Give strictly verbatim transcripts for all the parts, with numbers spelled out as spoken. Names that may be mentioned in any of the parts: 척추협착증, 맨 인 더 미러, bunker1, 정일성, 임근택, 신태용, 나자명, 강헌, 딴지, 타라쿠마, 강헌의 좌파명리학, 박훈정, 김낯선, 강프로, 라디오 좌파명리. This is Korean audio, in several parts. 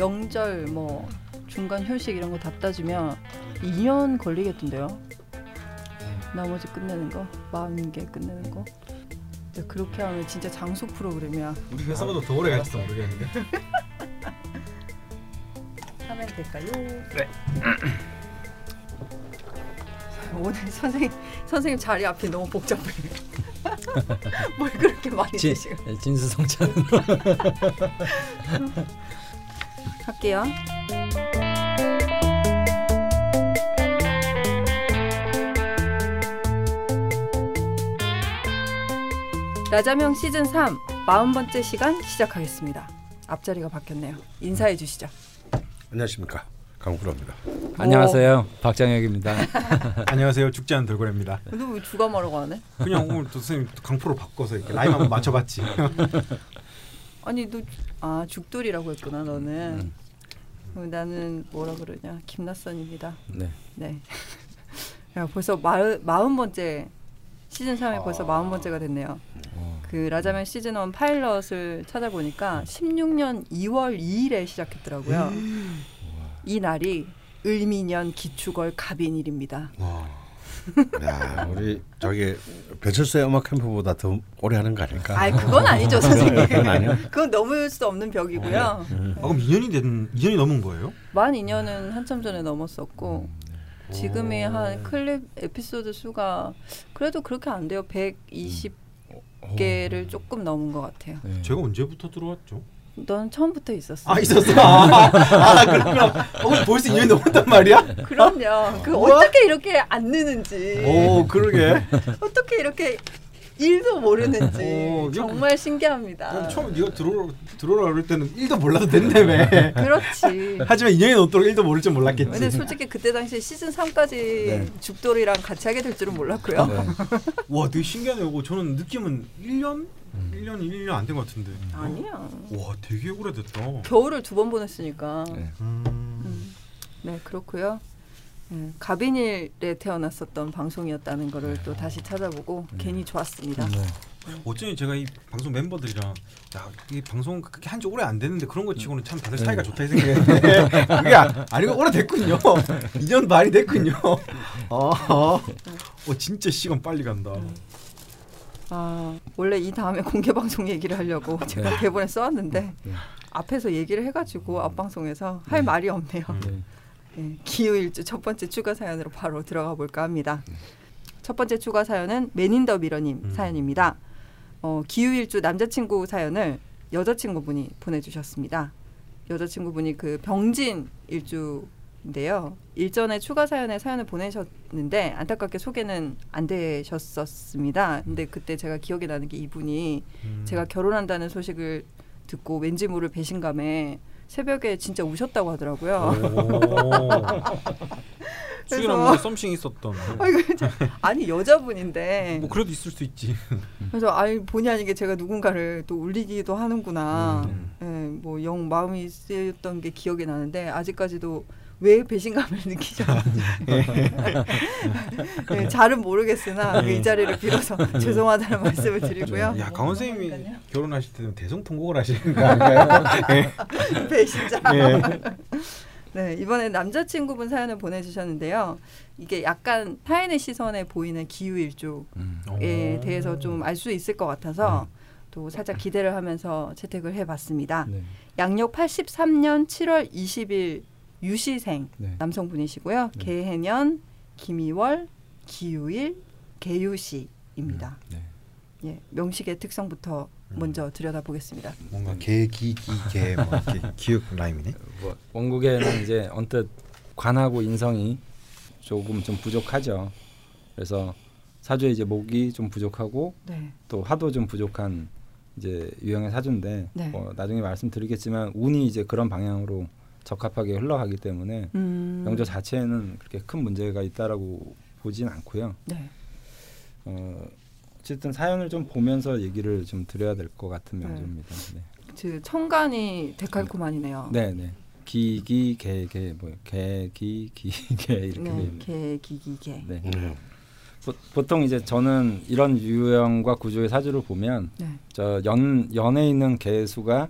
명절 뭐 중간 휴식 이런 거 다 따지면 이 년 걸리겠던데요. 나머지 끝내는 거, 마흔 개 끝내는 거. 근데 그렇게 하면 진짜 장수 프로그램이야. 우리 회사보다 더 오래 갈지도 모르겠는데. 하면 될까요? 네. 오늘 선생님 선생님 자리 앞이 너무 복잡해. 뭘 그렇게 많이 드시고? 진수성찬. 할게요. 나자명 시즌 삼 사십 번째 시간 시작하겠습니다. 앞자리가 바뀌었네요. 인사해 주시죠. 안녕하십니까, 강프로입니다. 안녕하세요, 박장혁입니다. 안녕하세요, 죽지 않은 돌고래입니다. 근데 왜 주가 말하고 안 해? 그냥 오늘 또 선생님 강프로 바꿔서 이렇게 라임 한번 맞춰봤지. 아니 너 아 죽돌이라고 했구나 너는. 음. 나는 뭐라 그러냐, 김낯선입니다. 네. 네. 야 벌써 마흔 마흔 번째 시즌 삼이 아... 벌써 마흔 번째가 됐네요. 어... 그 라자면 시즌 일 파일럿을 찾아보니까 십육 년 이 월 이 일에 시작했더라고요. 음... 이 날이 을미년 기축월 갑인일입니다. 와, 야, 우리 저기 배철수의 음악 캠프보다 더 오래 하는 거 아닐까? 아, 아니, 그건 아니죠 선생님. 그건 아니요. 그건 넘을 수 없는 벽이고요. 네. 네. 아, 그럼 이 년이 된 이 년이 넘은 거예요? 만 이 년은 한참 전에 넘었었고 오. 지금이 한 클립 에피소드 수가 그래도 그렇게 안 돼요. 백이십 개를 오. 조금 넘은 것 같아요. 네. 제가 언제부터 들어왔죠? 넌 처음부터 있었어. 아 있었어. 아, 아 그렇구나. 오늘 벌써 이 년이 넘었단 말이야? 그럼요. 그 어떻게 이렇게 안 느는지. 오 그러게. 어떻게 이렇게 일도 모르는지. 오, 정말 신기합니다. 처음 네가 들어오라, 들어오라 그럴 때는 일도 몰라도 된다며. 그렇지. 하지만 이 년이 넘도록 일도 모를 줄 몰랐겠지. 근데 솔직히 그때 당시 시즌 삼까지 네. 죽돌이랑 같이 하게 될 줄은 몰랐고요. 네. 와 되게 신기하네요. 저는 느낌은 일 년? 음. 일 년, 일 년 안 된 것 같은데. 아니야. 와, 되게 오래됐다. 겨울을 두 번 보냈으니까. 네, 음. 음. 네 그렇고요. 네, 갑인일에 태어났었던 방송이었다는 거를 네. 또 다시 찾아보고 음. 괜히 좋았습니다. 음. 네. 네. 어쩐지 제가 이 방송 멤버들이랑 야, 이 방송 그렇게 한지 오래 안 됐는데 그런 것 치고는 참 다들 사이가 네. 좋다 이 생각했는데 그게 아니고 오래됐군요. 이 년 반이 됐군요. 어, 어. 어, 진짜 시간 빨리 간다. 음. 아 원래 이 다음에 공개 방송 얘기를 하려고 네. 제가 대본에 써왔는데 네. 앞에서 얘기를 해가지고 앞 방송에서 할 네. 말이 없네요. 네. 네, 기후일주 첫 번째 추가 사연으로 바로 들어가 볼까 합니다. 네. 첫 번째 추가 사연은 맨 인 더 미러님 음. 사연입니다. 어, 기후일주 남자친구 사연을 여자친구분이 보내주셨습니다. 여자친구분이 그 병진일주인데요. 일전에 추가 사연에 사연을 보내셨는데 안타깝게 소개는 안 되셨었습니다. 근데 그때 제가 기억에 나는 게 이분이 음. 제가 결혼한다는 소식을 듣고 왠지 모를 배신감에 새벽에 진짜 우셨다고 하더라고요. 수연아 뭔가 썸씽이 있었던. 아니 여자분인데. 뭐 그래도 있을 수 있지. 그래서 아니 본의 아니게 제가 누군가를 또 울리기도 하는구나. 음. 네, 뭐 영 마음이 쓰였던 게 기억이 나는데 아직까지도 왜 배신감을 느끼셨는지 네, 잘은 모르겠으나 네. 이 자리를 빌어서 죄송하다는 말씀을 드리고요. 야, 강헌 선생님이 결혼하실 때는 대성통곡을 하시는 거 아닌가요? 네. 배신자. 네. 네, 이번에 남자친구분 사연을 보내주셨는데요. 이게 약간 타인의 시선에 보이는 기후일조에 음. 대해서 좀 알 수 있을 것 같아서 음. 또 살짝 기대를 하면서 채택을 해봤습니다. 네. 양력 팔십삼 년 칠 월 이십 일 유시생 네. 남성분이시고요. 네. 개해년, 김이월, 기유일, 개유시입니다. 네. 예, 명식의 특성부터 음. 먼저 들여다보겠습니다. 뭔가 개기기개 뭐 기역 라임이네. 뭐, 원국에는 이제 언뜻 관하고 인성이 조금 좀 부족하죠. 그래서 사주에 이제 목이 좀 부족하고 네. 또 화도 좀 부족한 이제 유형의 사주인데 네. 뭐 나중에 말씀드리겠지만 운이 이제 그런 방향으로 적합하게 흘러가기 때문에 음. 명조 자체에는 그렇게 큰 문제가 있다라고 보진 않고요. 네. 어, 어쨌든 사연을 좀 보면서 얘기를 좀 드려야 될 것 같은 명조입니다. 네. 네. 천간이 데칼코마니네요. 네, 네. 기기 개개 뭐 개기 기개 이렇게 네, 되는. 개기기개. 네. 음. 보, 보통 이제 저는 이런 유형과 구조의 사주를 보면 네. 저 연 연에 있는 개수가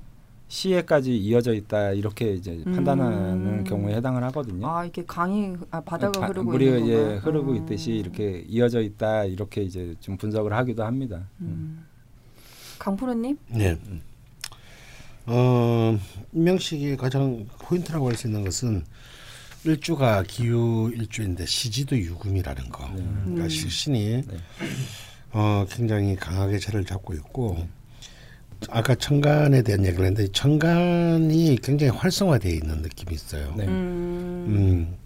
시에까지 이어져 있다 이렇게 이제 음. 판단하는 경우에 해당을 하거든요. 아 이렇게 강이 아, 바다가 가, 흐르고 물이 있는 물이 흐르고 음. 있듯이 이렇게 이어져 있다 이렇게 이제 좀 분석을 하기도 합니다. 음. 음. 강프로님? 네. 어, 임명식이 가장 포인트라고 할 수 있는 것은 일주가 기유 일주인데 시지도 유금이라는 거. 네. 그러니까 실신이 네. 어, 굉장히 강하게 자리를 잡고 있고. 네. 아까 천간에 대한 얘기를 했는데 천간이 굉장히 활성화되어 있는 느낌이 있어요. 네. 음,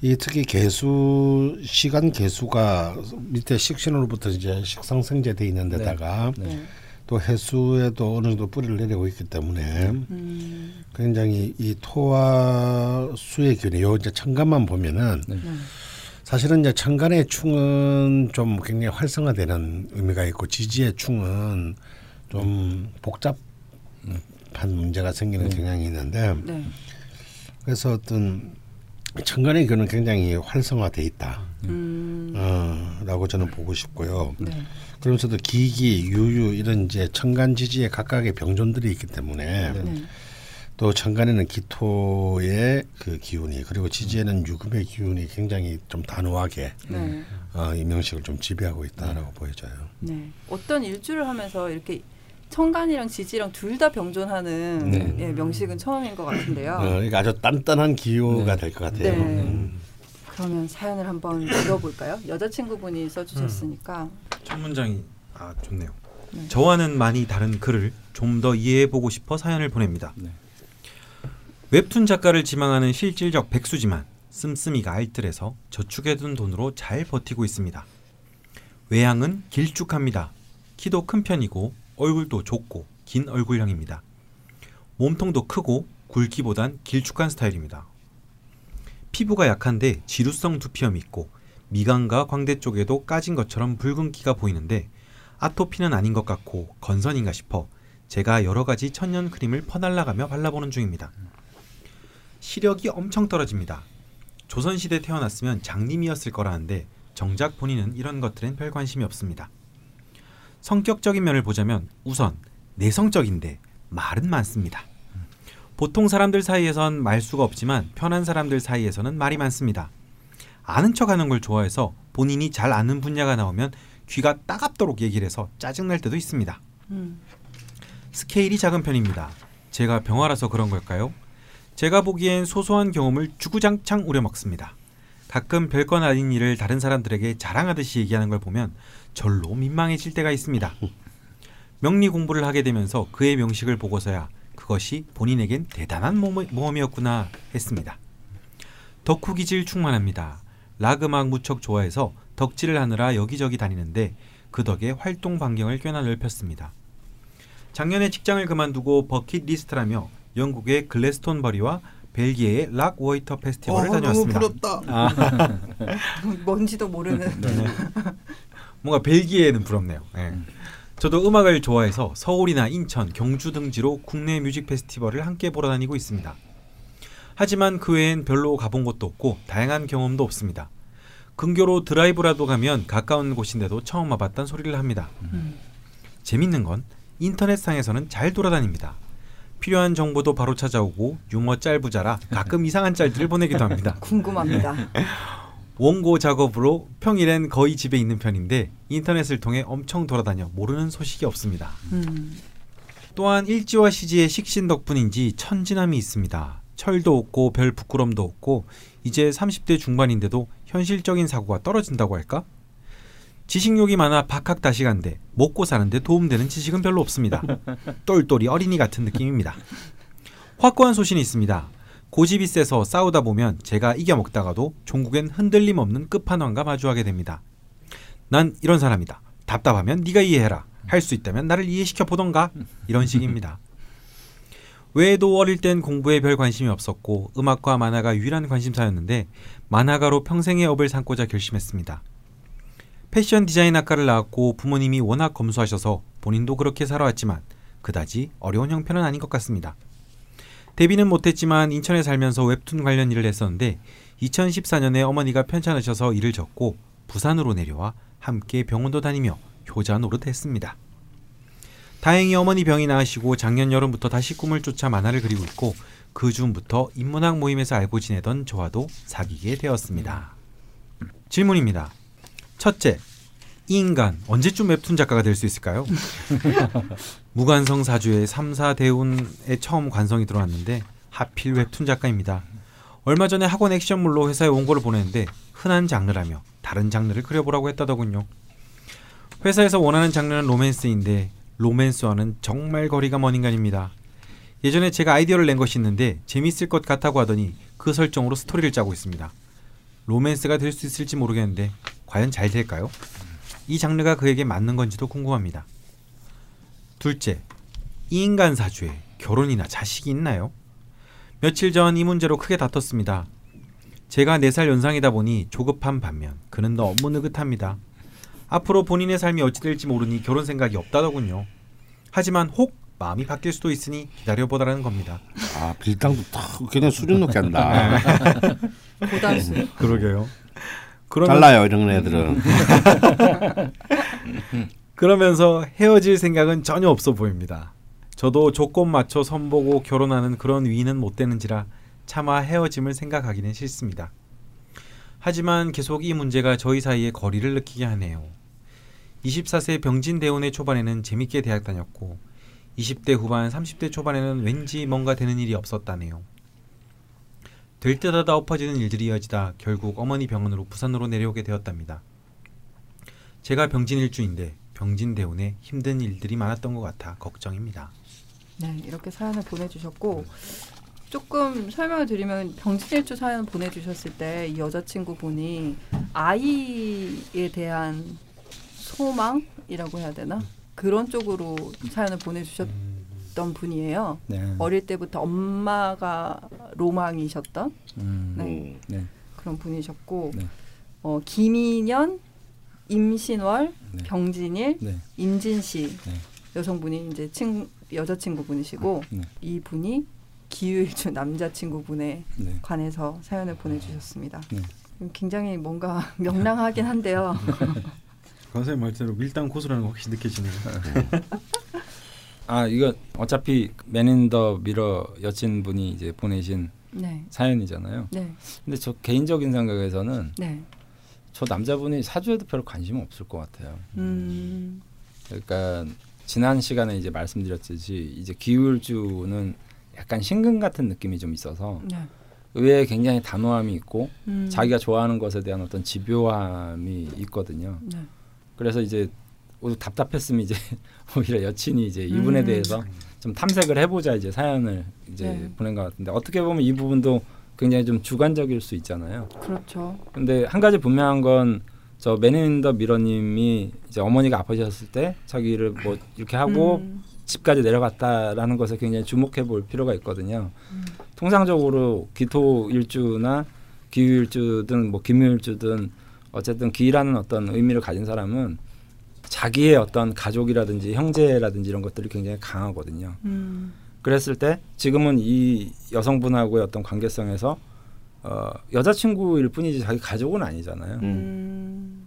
이 특히 개수 시간 개수가 밑에 식신으로부터 이제 식상생제되어 있는 데다가 네. 네. 또 해수에도 어느 정도 뿌리를 내리고 있기 때문에 음. 굉장히 이 토와 수의 균이 요 이제 천간만 보면은 네. 사실은 이제 천간의 충은 좀 굉장히 활성화되는 의미가 있고 지지의 충은 좀 복잡한 문제가 생기는 네. 경향이 있는데 네. 그래서 어떤 천간의 교는 굉장히 활성화돼 있다 음. 어, 라고 저는 보고 싶고요. 네. 그러면서도 기기, 유유 이런 이제 천간 지지에 각각의 병존들이 있기 때문에 네. 또 천간에는 기토의 그 기운이 그리고 지지에는 유금의 기운이 굉장히 좀 단호하게 네. 어, 임명식을 좀 지배하고 있다라고 네. 보여져요. 네. 어떤 일주를 하면서 이렇게 천간이랑 지지랑 둘 다 병존하는 네. 예, 명식은 처음인 것 같은데요. 어, 그러니까 아주 단단한 기호가 네. 될 것 같아요. 네. 음. 그러면 사연을 한번 읽어볼까요? 여자친구분이 써주셨으니까. 음. 첫 문장이 아 좋네요. 네. 저와는 많이 다른 글을 좀 더 이해해보고 싶어 사연을 보냅니다. 네. 웹툰 작가를 지망하는 실질적 백수지만 씀씀이가 알뜰해서 저축해둔 돈으로 잘 버티고 있습니다. 외향은 길쭉합니다. 키도 큰 편이고 얼굴도 좁고 긴 얼굴형입니다. 몸통도 크고 굵기보단 길쭉한 스타일입니다. 피부가 약한데 지루성 두피염이 있고 미간과 광대 쪽에도 까진 것처럼 붉은기가 보이는데 아토피는 아닌 것 같고 건선인가 싶어 제가 여러가지 천연 크림을 퍼날라가며 발라보는 중입니다. 시력이 엄청 떨어집니다. 조선시대 태어났으면 장님이었을 거라는데 정작 본인은 이런 것들엔 별 관심이 없습니다. 성격적인 면을 보자면 우선 내성적인데 말은 많습니다. 보통 사람들 사이에선 말수가 없지만 편한 사람들 사이에서는 말이 많습니다. 아는 척하는 걸 좋아해서 본인이 잘 아는 분야가 나오면 귀가 따갑도록 얘기를 해서 짜증날 때도 있습니다. 음. 스케일이 작은 편입니다. 제가 병화라서 그런 걸까요? 제가 보기엔 소소한 경험을 주구장창 우려먹습니다. 가끔 별건 아닌 일을 다른 사람들에게 자랑하듯이 얘기하는 걸 보면 절로 민망해질 때가 있습니다. 명리 공부를 하게 되면서 그의 명식을 보고서야 그것이 본인에겐 대단한 모험이었구나 했습니다. 덕후 기질 충만합니다. 락 음악 무척 좋아해서 덕질을 하느라 여기저기 다니는데 그 덕에 활동 반경을 꽤나 넓혔습니다. 작년에 직장을 그만두고 버킷리스트라며 영국의 글래스톤 버리와 벨기에의 락 워이터 페스티벌을 어, 다녀왔습니다. 너무 부럽다. 아. 뭔지도 모르는. 네. 뭔가 벨기에는 부럽네요. 네. 음. 저도 음악을 좋아해서 서울이나 인천, 경주 등지로 국내 뮤직 페스티벌을 함께 보러 다니고 있습니다. 하지만 그 외엔 별로 가본 곳도 없고 다양한 경험도 없습니다. 근교로 드라이브라도 가면 가까운 곳인데도 처음 와봤단 소리를 합니다. 음. 재밌는 건 인터넷상에서는 잘 돌아다닙니다. 필요한 정보도 바로 찾아오고 유머 짤부자라 가끔 이상한 짤들을 보내기도 합니다. 궁금합니다. 원고 작업으로 평일엔 거의 집에 있는 편인데 인터넷을 통해 엄청 돌아다녀 모르는 소식이 없습니다. 음. 또한 일지와 시지의 식신 덕분인지 천진함이 있습니다. 철도 없고 별 부끄럼도 없고 이제 삼십 대 중반인데도 현실적인 사고가 떨어진다고 할까? 지식욕이 많아 박학다식한데 먹고 사는데 도움되는 지식은 별로 없습니다. 똘똘이 어린이 같은 느낌입니다. 확고한 소신이 있습니다. 고집이 세서 싸우다 보면 제가 이겨먹다가도 종국엔 흔들림 없는 끝판왕과 마주하게 됩니다. 난 이런 사람이다. 답답하면 네가 이해해라. 할 수 있다면 나를 이해시켜보던가. 이런 식입니다. 외에도 어릴 땐 공부에 별 관심이 없었고 음악과 만화가 유일한 관심사였는데 만화가로 평생의 업을 삼고자 결심했습니다. 패션 디자인 학과를 나왔고 부모님이 워낙 검소하셔서 본인도 그렇게 살아왔지만 그다지 어려운 형편은 아닌 것 같습니다. 데뷔는 못했지만 인천에 살면서 웹툰 관련 일을 했었는데 이천십사 년에 어머니가 편찮으셔서 일을 접고 부산으로 내려와 함께 병원도 다니며 효자 노릇했습니다. 다행히 어머니 병이 나으시고 작년 여름부터 다시 꿈을 쫓아 만화를 그리고 있고 그 즈음부터 인문학 모임에서 알고 지내던 저와도 사귀게 되었습니다. 질문입니다. 첫째, 이 인간 언제쯤 웹툰 작가가 될 수 있을까요? 무관성 사주의 삼사대운에 처음 관성이 들어왔는데 하필 웹툰 작가입니다. 얼마 전에 학원 액션물로 회사에 원고를 보냈는데 흔한 장르라며 다른 장르를 그려보라고 했다더군요. 회사에서 원하는 장르는 로맨스인데 로맨스와는 정말 거리가 먼 인간입니다. 예전에 제가 아이디어를 낸 것이 있는데 재밌을 것 같다고 하더니 그 설정으로 스토리를 짜고 있습니다. 로맨스가 될 수 있을지 모르겠는데 과연 잘 될까요? 이 장르가 그에게 맞는 건지도 궁금합니다. 둘째, 이 인간 사주에 결혼이나 자식이 있나요? 며칠 전 이 문제로 크게 다퉜습니다. 제가 네 살 연상이다 보니 조급한 반면 그는 너무 느긋합니다. 앞으로 본인의 삶이 어찌 될지 모르니 결혼 생각이 없다더군요. 하지만 혹 마음이 바뀔 수도 있으니 기다려보라는 겁니다. 아, 빌당도 탁 그냥 수준 높게 한다. 고단수. 그러게요. 그러면... 달라요 이런 애들은. 그러면서 헤어질 생각은 전혀 없어 보입니다. 저도 조건 맞춰 선보고 결혼하는 그런 위는 못 되는지라 차마 헤어짐을 생각하기는 싫습니다. 하지만 계속 이 문제가 저희 사이에 거리를 느끼게 하네요. 이십사 세 병진 대운의 초반에는 재밌게 대학 다녔고 이십 대 후반 삼십 대 초반에는 왠지 뭔가 되는 일이 없었다네요. 될 듯하다 엎어지는 일들이 이어지다 결국 어머니 병원으로 부산으로 내려오게 되었답니다. 제가 병진 일주인데 병진 대운에 힘든 일들이 많았던 것 같아 걱정입니다. 네, 이렇게 사연을 보내주셨고 조금 설명을 드리면 병진일주 사연 보내주셨을 때 이 여자친구분이 아이에 대한 소망이라고 해야 되나? 그런 쪽으로 사연을 보내주셨던 분이에요. 네. 어릴 때부터 엄마가 로망이셨던 음. 네. 네. 그런 분이셨고 네. 어, 김인연, 임신월, 네. 병진일, 네. 임진씨 네. 여성분이 이제 친, 여자친구분이시고 네. 이분이 기후일주 남자친구분에 네. 관해서 사연을 보내주셨습니다. 네. 굉장히 뭔가 명랑하긴 한데요. 선생님 말대로 밀당 고수라는 거 확실히 느껴지네요. 아, 이거 어차피 맨 인 더 미러 여친분이 이제 보내신 네. 사연이잖아요. 네. 근데 저 개인적인 생각에서는 네. 저 남자분이 사주에도 별로 관심은 없을 것 같아요. 음. 그러니까 지난 시간에 이제 말씀드렸듯이 이제 기울주는 약간 신금 같은 느낌이 좀 있어서 네. 의외에 굉장히 단호함이 있고 음. 자기가 좋아하는 것에 대한 어떤 집요함이 있거든요. 네. 그래서 이제 답답했으면 이제 오히려 여친이 이제 이분에 음. 대해서 좀 탐색을 해보자 이제 사연을 이제 네. 보낸 것 같은데 어떻게 보면 이 부분도 굉장히 좀 주관적일 수 있잖아요. 그렇죠. 근데 한 가지 분명한 건 저 맨 인 더 미러님이 이제 어머니가 아프셨을 때 자기를 뭐 이렇게 하고 음. 집까지 내려갔다라는 것에 굉장히 주목해 볼 필요가 있거든요. 음. 통상적으로 기토일주나 기후일주든 뭐 기묘일주든 어쨌든 기라는 어떤 의미를 가진 사람은 자기의 어떤 가족이라든지 형제라든지 이런 것들이 굉장히 강하거든요. 음. 그랬을 때 지금은 이 여성분하고의 어떤 관계성에서 어, 여자친구일 뿐이지 자기 가족은 아니잖아요. 음.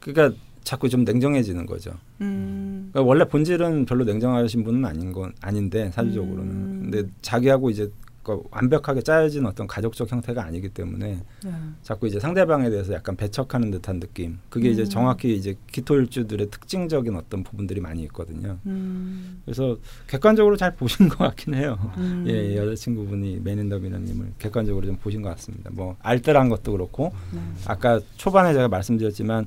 그러니까 자꾸 좀 냉정해지는 거죠. 음. 그러니까 원래 본질은 별로 냉정하신 분은 아닌 건 아닌데 사주적으로는. 음. 근데 자기하고 이제 완벽하게 짜여진 어떤 가족적 형태가 아니기 때문에 네. 자꾸 이제 상대방에 대해서 약간 배척하는 듯한 느낌. 그게 음. 이제 정확히 이제 기토일주들의 특징적인 어떤 부분들이 많이 있거든요. 음. 그래서 객관적으로 잘 보신 것 같긴 해요. 음. 예, 여자친구분이 맨 인 더 미러님을 객관적으로 좀 보신 것 같습니다. 뭐 알뜰한 것도 그렇고 음. 아까 초반에 제가 말씀드렸지만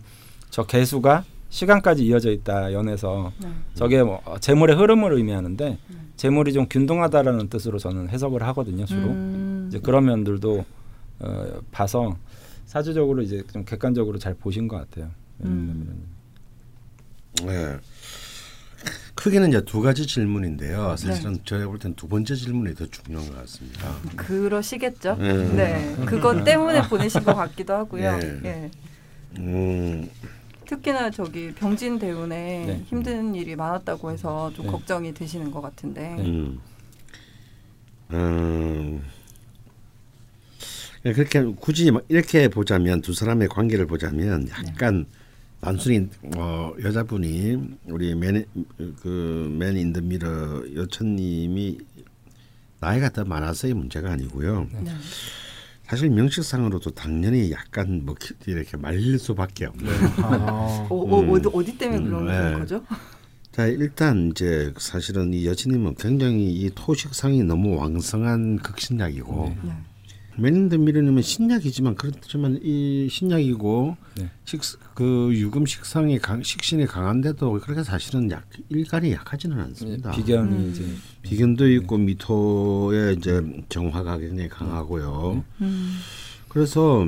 저 개수가 시간까지 이어져 있다 연에서 네. 저게 뭐 재물의 흐름을 의미하는데 재물이 좀 균등하다라는 뜻으로 저는 해석을 하거든요 주로. 음. 이제 그런 면들도 어, 봐서 사주적으로 이제 좀 객관적으로 잘 보신 것 같아요. 음. 네. 크게는 이제 두 가지 질문인데요. 사실은 네. 제가 볼 땐 두 번째 질문이 더 중요한 것 같습니다. 그러시겠죠. 네, 네. 그것 때문에 보내신 것 같기도 하고요. 네. 네. 음. 특히나 저기 병진 대운에 네. 힘든 일이 많았다고 해서 좀 네. 걱정이 되시는 것 같은데. 음. 음. 그렇게 굳이 이렇게 보자면 두 사람의 관계를 보자면 약간 네. 단순히 어, 여자분이 우리 맨 그 맨 인 더 미러 여천님이 나이가 더 많아서의 문제가 아니고요. 네. 사실 명식상으로도 당연히 약간 뭐 이렇게 말릴 수밖에 없네요. 아. 오, 오, 음. 어디, 어디 때문에 그런 음, 네. 거죠? 자, 일단 이제 사실은 이 여친님은 굉장히 이 토식상이 너무 왕성한 극신약이고 네. 맨 인 더 미러님은 신약이지만 그렇지만 이 신약이고 네. 식, 그 유금 식상이 강, 식신이 강한데도 그렇게 사실은 약 일간이 약하지는 않습니다. 네, 비견이 음. 이제 비견도 있고 네. 미토의 이제 정화가 굉장히 강하고요. 네. 음. 그래서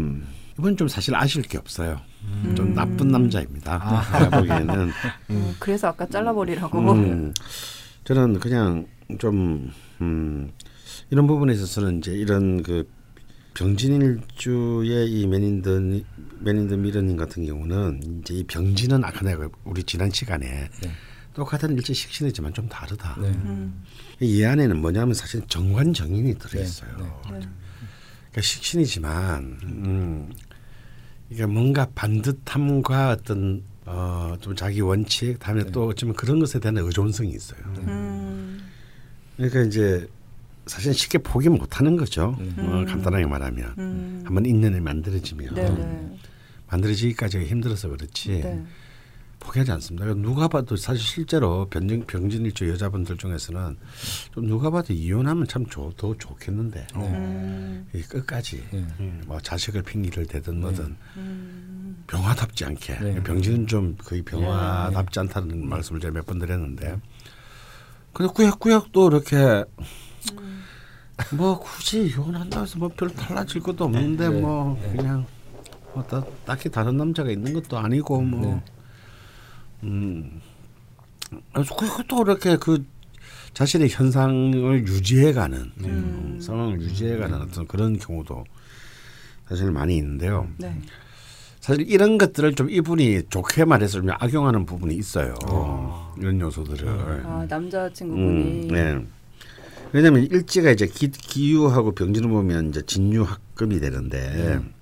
이분 좀 사실 아실 게 없어요. 음. 좀 나쁜 남자입니다. 아. 보기에는. 음, 그래서 아까 잘라버리라고. 음, 저는 그냥 좀 음, 이런 부분에 있어서는 이제 이런 그 병진일주의 이 맨 인 더 맨 인 더 미러님 같은 경우는 이제 이 병진은 아까 내가 우리 지난 시간에 네. 똑같은 일제 식신이지만 좀 다르다. 네. 음. 이 안에는 뭐냐면 사실 정관정인이 들어있어요. 네. 네. 네. 그러니까 식신이지만 음, 이게 뭔가 반듯함과 어떤 어, 좀 자기 원칙 다음에 네. 또 어쩌면 그런 것에 대한 의존성이 있어요. 음. 그러니까 이제 사실 쉽게 포기 못하는 거죠. 음. 어, 간단하게 말하면 음. 한번 인연이 만들어지면 네네. 만들어지기까지가 힘들어서 그렇지 네. 포기하지 않습니다. 그러니까 누가 봐도 사실 실제로 병진, 병진일주 여자분들 중에서는 좀 누가 봐도 이혼하면 참 더 좋겠는데 네. 이 끝까지 네. 뭐 자식을 핑계를 대든 뭐든 네. 음. 병화답지 않게 네. 병진은 좀 거의 병화답지 않다는 네. 말씀을 제가 몇 번 드렸는데 근데 꾸역꾸역 또 이렇게 음. 뭐 굳이 이혼한다고 해서 뭐 별로 달라질 것도 없는데 네, 뭐 네. 그냥 뭐 다, 딱히 다른 남자가 있는 것도 아니고 뭐 네. 음 그것도 이렇게 그 자신의 현상을 유지해가는 음. 상황을 유지해가는 음. 어떤 그런 경우도 사실 많이 있는데요. 네. 사실 이런 것들을 좀 이분이 좋게 말해서 좀 악용하는 부분이 있어요. 오. 이런 요소들을. 아 남자친구분이. 음, 네. 왜냐하면 일지가 이제 기, 기유하고 병진을 보면 이제 진유합금이 되는데 음.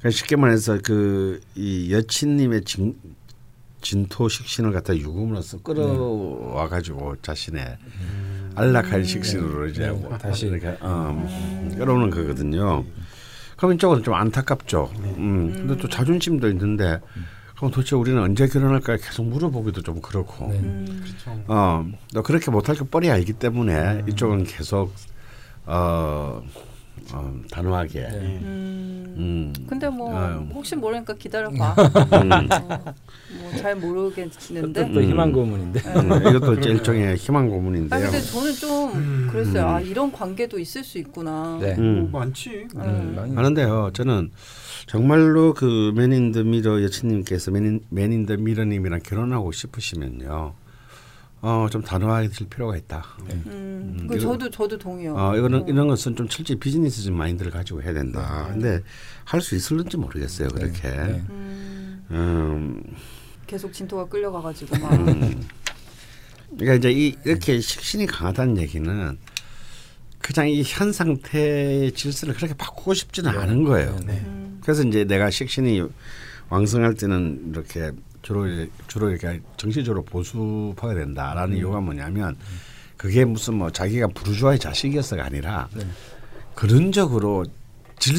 그러니까 쉽게 말해서 그 이 여친님의 진 진토식신을 갖다 유금으로서 끌어와 가지고 네. 자신의 음. 안락할 식신으로 이제 네. 뭐 다시 이렇게 어, 음. 끌어오는 거거든요. 그럼 이쪽은 좀 안타깝죠. 네. 음. 근데 또 자존심도 있는데 음. 그럼 도대체 우리는 언제 결혼할까 계속 물어보기도 좀 그렇고. 네. 음. 그렇죠. 어, 너 그렇게 못할 거 뻔히 알기 때문에 음. 이쪽은 계속 어. 어, 단호하게. 네. 음. 음. 근데 뭐 아유. 혹시 모르니까 기다려봐. 음. 어, 뭐 잘 모르겠는데. 음. 희망 고문인데. 네. 이것도 일종의 희망 고문인데요. 아 근데 저는 좀 음. 그랬어요. 아 이런 관계도 있을 수 있구나. 네. 음. 뭐 많지. 많은데요. 음. 저는 정말로 그 맨 인 더 미러 여친님께서 맨 인 더 미러님이랑 결혼하고 싶으시면요. 어, 좀 단호하게 될 필요가 있다. 네. 음, 음, 그 저도 저도 동의요. 어, 이거는 어. 이런 것은 좀 실제 비즈니스적 마인드를 가지고 해야 된다. 네. 근데 할 수 있을는지 모르겠어요. 그렇게. 네. 네. 음. 음. 계속 진토가 끌려가가지고 막. 음. 그러니까 이제 이, 이렇게 식신이 강하다는 얘기는 그냥 이 현 상태의 질서를 그렇게 바꾸고 싶지는 네. 않은 거예요. 네. 음. 그래서 이제 내가 식신이 왕성할 때는 이렇게. 주로 주로 이렇게 정신적으로 보수파가 된다라는 음. 이유가 뭐냐면 그게 무슨 뭐 자기가 부르주아의 자식이어서가 아니라 네. 근원적으로 질,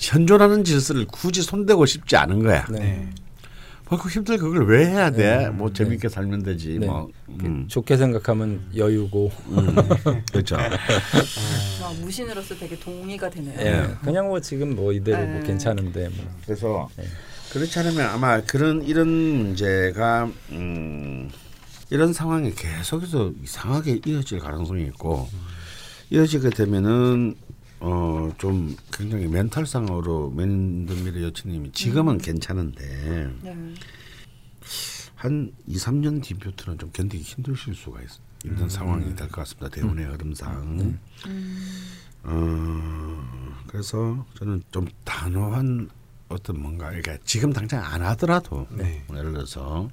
현존하는 질서를 굳이 손대고 싶지 않은 거야. 네. 뭐 그 힘들 그걸 왜 해야 돼? 네. 뭐 재밌게 네. 살면 되지. 네. 뭐 음. 좋게 생각하면 여유고 음. 그렇죠. 아, 무신으로서 되게 동의가 되네요. 네. 그냥 뭐 지금 뭐 이대로 네. 뭐 괜찮은데 뭐. 그래서. 네. 그렇지 않으면 아마 그런 이런 문제가 음, 이런 상황이 계속해서 이상하게 이어질 가능성이 있고 이어지게 되면은 어, 좀 굉장히 멘탈상으로 맨 인 더 미러 여친님이 지금은 괜찮은데 한 이 삼 년 뒤부터는 좀 견디기 힘드실 수가 있, 있는 음. 상황이 될 것 같습니다. 대운의 흐름상. 어, 그래서 저는 좀 단호한 어떤 뭔가 그러니까 지금 당장 안 하더라도 네. 예를 들어서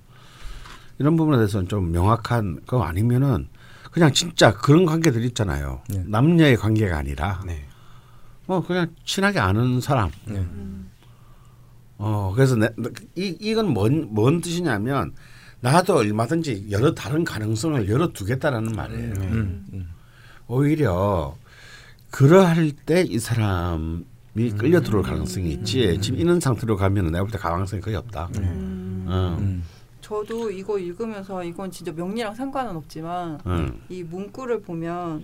이런 부분에 대해서는 좀 명확한 거 아니면은 그냥 진짜 그런 관계들 있잖아요. 네. 남녀의 관계가 아니라 네. 뭐 그냥 친하게 아는 사람, 네. 어 그래서 내, 이, 이건 뭔, 뭔 뜻이냐면 나도 얼마든지 여러 다른 가능성을 열어두겠다라는 말이에요. 음, 음. 오히려 그러할 때 이 사람이 끌려 들어올 가능성이 있지. 음, 음. 지금 있는 상태로 가면 내가 볼 때 가능성이 거의 없다. 음. 음. 음. 저도 이거 읽으면서 이건 진짜 명리랑 상관은 없지만 음. 이 문구를 보면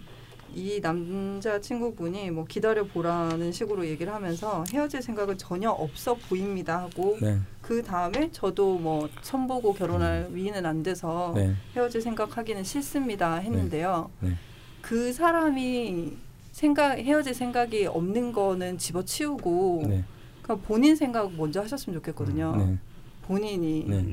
이 남자친구분이 뭐 기다려보라는 식으로 얘기를 하면서 헤어질 생각은 전혀 없어 보입니다 하고 네. 그 다음에 저도 뭐 선보고 결혼할 음. 위인은 안 돼서 네. 헤어질 생각하기는 싫습니다 했는데요. 네. 네. 그 사람이 생각, 헤어질 생각이 없는 거는 집어치우고 네. 그러니까 본인 생각 먼저 하셨으면 좋겠거든요. 네. 본인이. 네.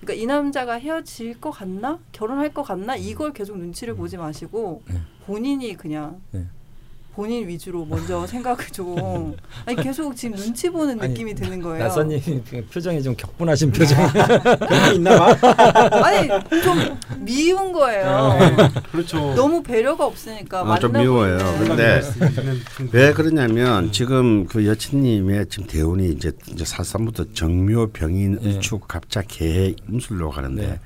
그러니까 이 남자가 헤어질 것 같나? 결혼할 것 같나? 이걸 계속 눈치를 보지 마시고 네. 본인이 그냥 네. 본인 위주로 먼저 생각을 좀 아니 계속 지금 눈치 보는 아니, 느낌이 드는 거예요. 나선님 표정이 좀 격분하신 표정. 그런 게 있나 봐. 아니 좀 미운 거예요. 그렇죠. 너무 배려가 없으니까. 아, 좀 미워요. 근데 왜 그러냐면 지금 그 여친님의 지금 대운이 이제 이제 사삼부터 정묘, 병인, 을축, 네. 갑자, 개, 임술로 가는데 네.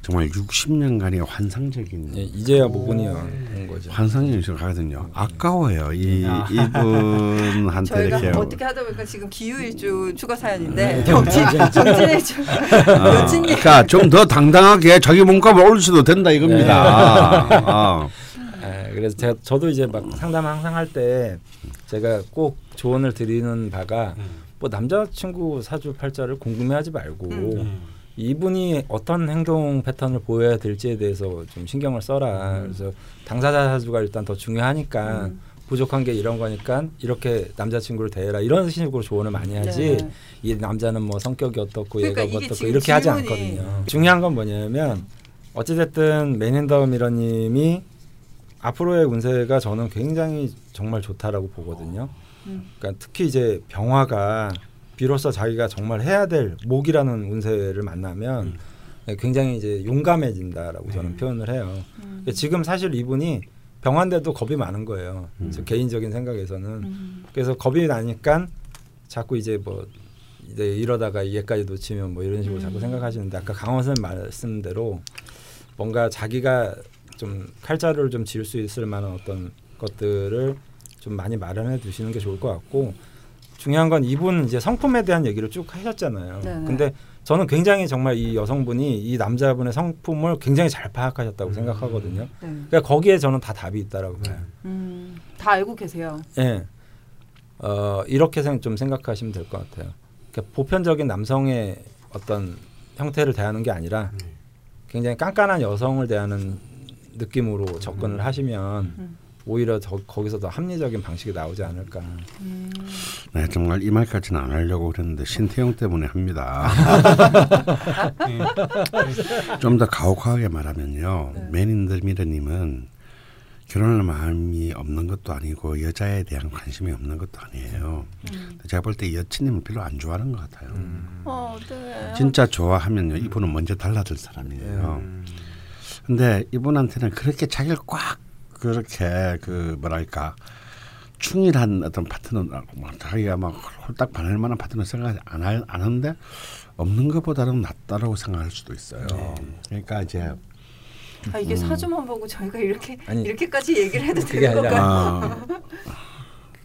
정말 육십 년간의 환상적인 예, 이제야 모근이야 본 거죠. 환상적인 가거든요. 아까워요 이 이분한테 저희가 이렇게 어떻게 하다 보니까 지금 기후일주 추가 사연인데 정치 정치일주 여친이 그러니까 좀 더 당당하게 자기 몸값을 올릴 수도 된다 이겁니다. 네. 아. 아, 그래서 제가 저도 이제 막 상담 항상 할 때 제가 꼭 조언을 드리는 바가 뭐 남자친구 사주팔자를 궁금해하지 말고. 음. 이분이 어떤 행동 패턴을 보여야 될지에 대해서 좀 신경을 써라. 음. 그래서 당사자 사주가 일단 더 중요하니까 음. 부족한 게 이런 거니까 이렇게 남자친구를 대해라. 이런 식으로 조언을 많이 하지 네. 이 남자는 뭐 성격이 어떻고 그러니까 얘가 어떻고 이렇게 하지 않거든요. 중요한 건 뭐냐면 어찌됐든 맨 인 더 미러 님이 앞으로의 운세가 저는 굉장히 정말 좋다라고 보거든요. 음. 그러니까 특히 이제 병화가 비로소 자기가 정말 해야 될 목이라는 운세를 만나면 음. 굉장히 이제 용감해진다라고 저는 음. 표현을 해요. 음. 지금 사실 이분이 병환데도 겁이 많은 거예요. 음. 개인적인 생각에서는. 음. 그래서 겁이 나니까 자꾸 이제 뭐 이제 이러다가 얘까지 놓치면 뭐 이런 식으로 음. 자꾸 생각하시는데 아까 강헌 선생님 말씀대로 뭔가 자기가 좀 칼자루를 좀 지을 수 있을 만한 어떤 것들을 좀 많이 마련해 두시는 게 좋을 것 같고 중요한 건 이분 이제 성품에 대한 얘기를 쭉 하셨잖아요. 네네. 근데 저는 굉장히 정말 이 여성분이 이 남자분의 성품을 굉장히 잘 파악하셨다고 음. 생각하거든요. 네. 그러니까 거기에 저는 다 답이 있다라고 봐요. 음, 다 알고 계세요. 예. 네. 어, 이렇게 좀 생각하시면 될 것 같아요. 그러니까 보편적인 남성의 어떤 형태를 대하는 게 아니라 굉장히 깐깐한 여성을 대하는 느낌으로 음. 접근을 하시면 음. 오히려 더, 거기서 더 합리적인 방식이 나오지 않을까. 음. 네, 정말 이 말까지는 안 하려고 그랬는데 신태용 때문에 합니다. 좀 더 가혹하게 말하면요. 네. 맨 인 더 미러 님은 결혼할 마음이 없는 것도 아니고 여자에 대한 관심이 없는 것도 아니에요. 음. 제가 볼 때 여친님을 별로 안 좋아하는 것 같아요. 음. 어, 네. 진짜 좋아하면요. 이분은 먼저 달라질 사람이에요. 음. 근데 이분한테는 그렇게 자기를 꽉 그렇게 그 뭐랄까 충실한 어떤 파트너는 자기가 막 홀딱 반할 만한 파트너 생각하지 안, 할, 안 하는데 없는 것보다는 낫다라고 생각할 수도 있어요. 네. 그러니까 이제 아 이게 음. 사주만 보고 저희가 이렇게 아니, 이렇게까지 얘기를 해도 되는 건가?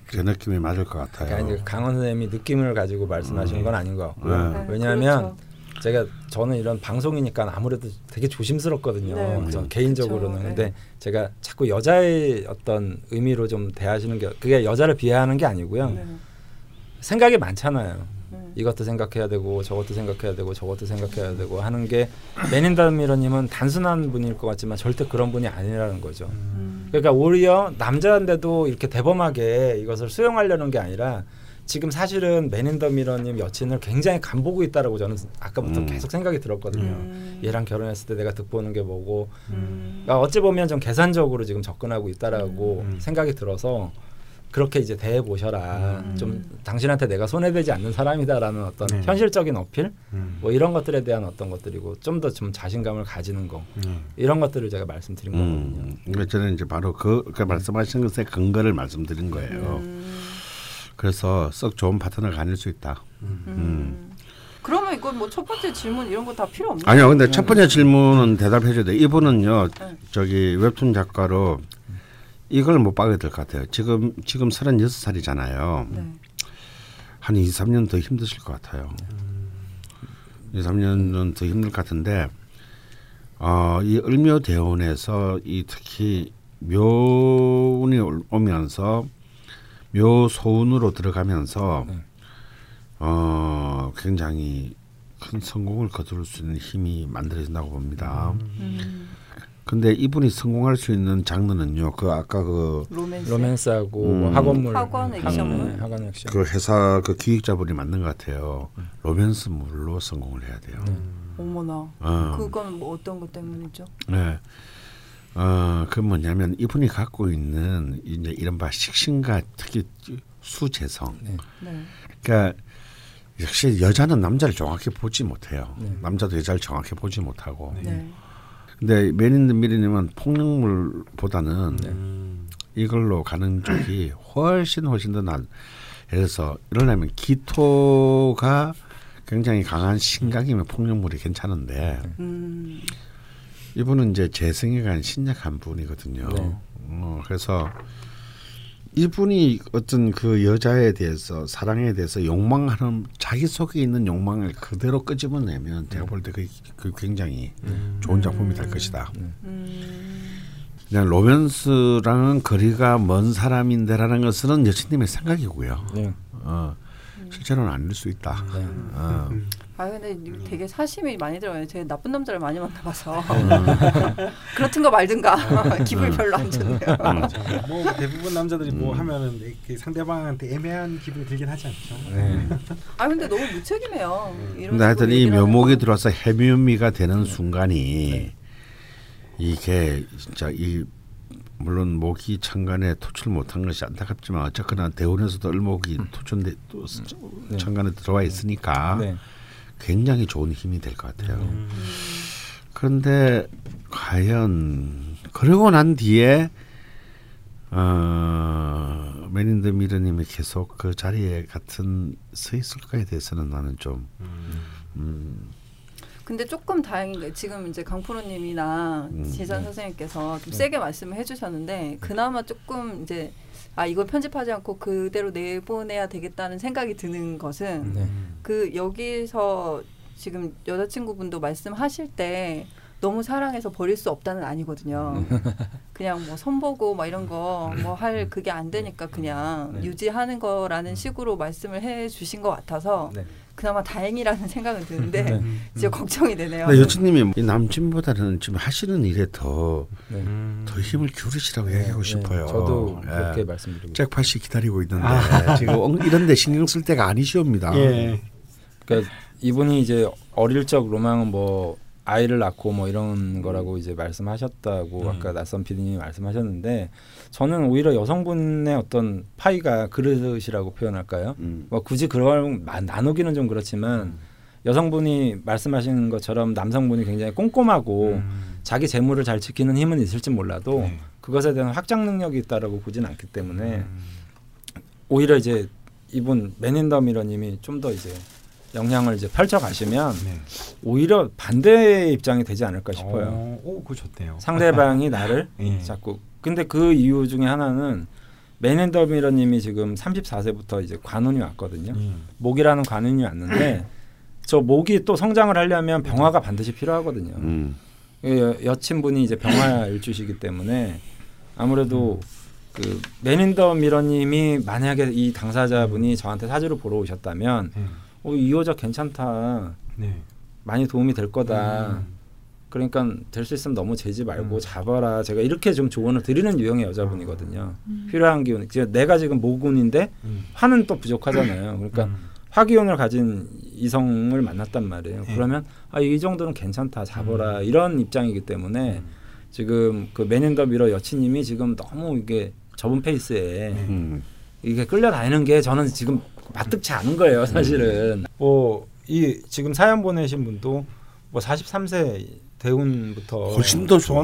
제 느낌이 맞을 것 같아요. 그러니까 이제 강헌 선생님이 느낌을 가지고 말씀하시는 음. 건 아닌 것 같고요. 네. 왜냐하면 그렇죠. 제가 저는 이런 방송이니까 아무래도 되게 조심스럽거든요. 네, 전 개인적으로는. 그쵸, 근데 네. 제가 자꾸 여자의 어떤 의미로 좀 대하시는 게 그게 여자를 비하하는 게 아니고요. 네. 생각이 많잖아요. 네. 이것도 생각해야 되고 저것도 생각해야 되고 저것도 생각해야 되고 하는 게 맨 인 더 미러 님은 단순한 분일 것 같지만 절대 그런 분이 아니라는 거죠. 음. 그러니까 오히려 남자인데도 이렇게 대범하게 이것을 수용하려는 게 아니라 지금 사실은 맨 인 더 미러 님 여친을 굉장히 간보고 있다라고 저는 아까부터 음. 계속 생각이 들었거든요. 음. 얘랑 결혼했을 때 내가 득보는 게 뭐고 음. 그러니까 어찌 보면 좀 계산적으로 지금 접근하고 있다라고 음. 생각이 들어서 그렇게 이제 대해보셔라. 음. 좀 당신한테 내가 손해되지 않는 사람이다라는 어떤 음. 현실적인 어필 음. 뭐 이런 것들에 대한 어떤 것들이고 좀 더 좀 자신감을 가지는 거 음. 이런 것들을 제가 말씀드린 음. 거거든요. 그러니까 저는 이제 바로 그, 그 말씀하신 것의 근거를 말씀드린 거예요. 음. 그래서 썩 좋은 파트너가 아닐 수 있다. 음. 음. 그러면 이건 뭐 첫 번째 질문 이런 거 다 필요 없나요? 아니요. 근데 첫 번째 질문은 대답해 줘야 돼. 이분은요. 네. 저기 웹툰 작가로 이걸 못 봐야 될 것 같아요. 지금 지금 서른여섯 살이잖아요. 네. 한 이삼 년 더 힘드실 것 같아요. 이삼 년은 더 힘들 것 같은데 어, 이 을묘대운에서 이 특히 묘운이 오면서 묘소운으로 들어가면서 네. 어, 굉장히 큰 성공을 거둘 수 있는 힘이 만들어진다고 봅니다. 음. 근데 이분이 성공할 수 있는 장르는요. 그 아까 그 로맨스. 로맨스하고 음, 뭐 학원물, 학원 액션물, 학원 액션. 그 회사 그 기획자분이 맞는 것 같아요. 음. 로맨스물로 성공을 해야 돼요. 음. 어머나. 어. 그건 뭐 어떤 것 때문이죠? 네. 어, 그 뭐냐면 이분이 갖고 있는 이제 이른바 식신과 특히 수재성. 네. 네. 그러니까. 역시 여자는 남자를 정확히 보지 못해요. 네. 남자도 여자를 정확히 보지 못하고. 네. 근데 맨 인 더 미러님은 폭력물보다는 네. 이걸로 가는 쪽이 훨씬 훨씬 더 난. 예를 들어서 이러려면 기토가 굉장히 강한 신강이면 폭력물이 괜찮은데 음. 이분은 이제 재생에 간 신약한 분이거든요. 네. 어, 그래서. 이분이 어떤 그 여자에 대해서 사랑에 대해서 욕망하는 자기 속에 있는 욕망을 그대로 끄집어내면 제가 볼 때 그게, 그게 굉장히 음. 좋은 작품이 될 것이다. 음. 그냥 로맨스랑은 거리가 먼 사람인데라는 것은 여친님의 생각이고요. 네. 어, 실제로는 아닐 수 있다. 네. 어. 아 근데 되게 사심이 많이 들어요. 제가 나쁜 남자를 많이 만나봐서 그렇든 거 말든가 기분이 별로 안 좋네요. 뭐 대부분 남자들이 음. 뭐 하면은 상대방한테 애매한 기분이 들긴 하지 않죠. 네. 아 근데 너무 무책임해요. 네. 근데 하여튼 이 묘목이 들어와서 해묘미가 되는 네. 순간이 네. 이게 진짜 이 물론 목이 천간에 토출 못한 것이 안타깝지만 어쨌거나 대운에서도 을목이 음. 토출돼 또 네. 천간에 들어와 있으니까. 네. 굉장히 좋은 힘이 될 것 같아요. 음. 그런데 과연 그러고 난 뒤에 어, 맨 인 더 미러님이 계속 그 자리에 같은 서 있을까에 대해서는 나는 좀. 음. 음. 근데 조금 다행인 게 지금 이제 강프로님이나 음. 지선 음. 선생님께서 좀 음. 세게 말씀을 해주셨는데 그나마 조금 이제. 아 이걸 편집하지 않고 그대로 내보내야 되겠다는 생각이 드는 것은 네. 그 여기서 지금 여자친구분도 말씀하실 때 너무 사랑해서 버릴 수 없다는 아니거든요. 그냥 뭐 선보고 막 이런 거 뭐 할 그게 안 되니까 그냥 네. 유지하는 거라는 식으로 말씀을 해 주신 것 같아서 네. 그나마 다행이라는 생각은 드는데 네. 진짜 걱정이 되네요. 네, 여친님이 남친보다는 지금 하시는 일에 더, 네. 더 힘을 기울이시라고 네. 얘기하고 네. 싶어요. 저도 네. 그렇게 말씀드리고 잭팟이 기다리고 있는데 아. 지금 이런 데 신경 쓸 때가 아니시옵니다. 예. 그러니까 이분이 이제 어릴 적 로망은 뭐 아이를 낳고 뭐 이런 거라고 이제 말씀하셨다고 음. 아까 낯선 피디님이 말씀하셨는데 저는 오히려 여성분의 어떤 파이가 그릇이라고 표현할까요? 음. 뭐 굳이 그걸 나누기는 좀 그렇지만 음. 여성분이 말씀하시는 것처럼 남성분이 굉장히 꼼꼼하고 음. 자기 재물을 잘 지키는 힘은 있을지 몰라도 네. 그것에 대한 확장 능력이 있다라고 보진 않기 때문에 음. 오히려 이제 이분 맨 인 더 미러님이 좀 더 이제 영향을 이제 펼쳐가시면 네. 오히려 반대의 입장이 되지 않을까 싶어요. 어, 오, 그거 좋네요. 상대방이 나를 네. 자꾸. 근데 그 이유 중에 하나는 맨 인 더 미러님이 지금 삼십사 세부터 이제 관운이 왔거든요. 음. 목이라는 관운이 왔는데 저 목이 또 성장을 하려면 병화가 반드시 필요하거든요. 음. 여, 여친분이 이제 병화 일주시기 때문에 아무래도 음. 그 맨 인 더 미러님이 만약에 이 당사자분이 저한테 사주를 보러 오셨다면. 음. 어, 이 여자 괜찮다. 네. 많이 도움이 될 거다. 음. 그러니까 될 수 있으면 너무 재지 말고 음. 잡아라. 제가 이렇게 좀 조언을 드리는 유형의 여자분이거든요. 음. 필요한 기운. 내가 지금 모군인데 음. 화는 또 부족하잖아요. 그러니까 음. 화기운을 가진 이성을 만났단 말이에요. 네. 그러면 아, 이 정도는 괜찮다. 잡아라. 음. 이런 입장이기 때문에 음. 지금 그 맨 인 더 미러 여친님이 지금 너무 이게 접은 페이스에 음. 이게 끌려다니는 게 저는 지금 마뜩치 않은 거예요, 사실은. 뭐 이 지금 사연 보내신 분도 뭐 사십삼 세 대운부터 훨씬 더 좋아.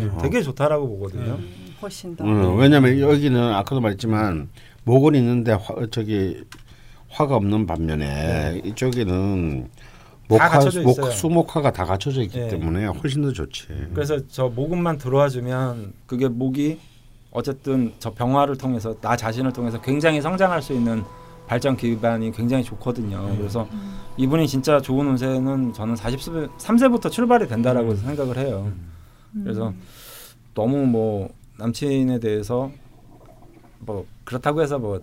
저는 되게 좋다라고 보거든요. 음, 훨씬 더. 음, 왜냐면 여기는 아까도 말했지만 목은 있는데 화, 저기 화가 없는 반면에 네. 이쪽에는 목화, 목, 수목화가 다 갖춰져 있기 네. 때문에 훨씬 더 좋지. 그래서 저 모금만 들어와주면 그게 목이 어쨌든 저 병화를 통해서 나 자신을 통해서 굉장히 성장할 수 있는 발전 기반이 굉장히 좋거든요. 네. 그래서 음. 이분이 진짜 좋은 운세는 저는 사십삼 세부터 출발이 된다라고 음. 생각을 해요. 음. 그래서 너무 뭐 남친에 대해서 뭐 그렇다고 해서 뭐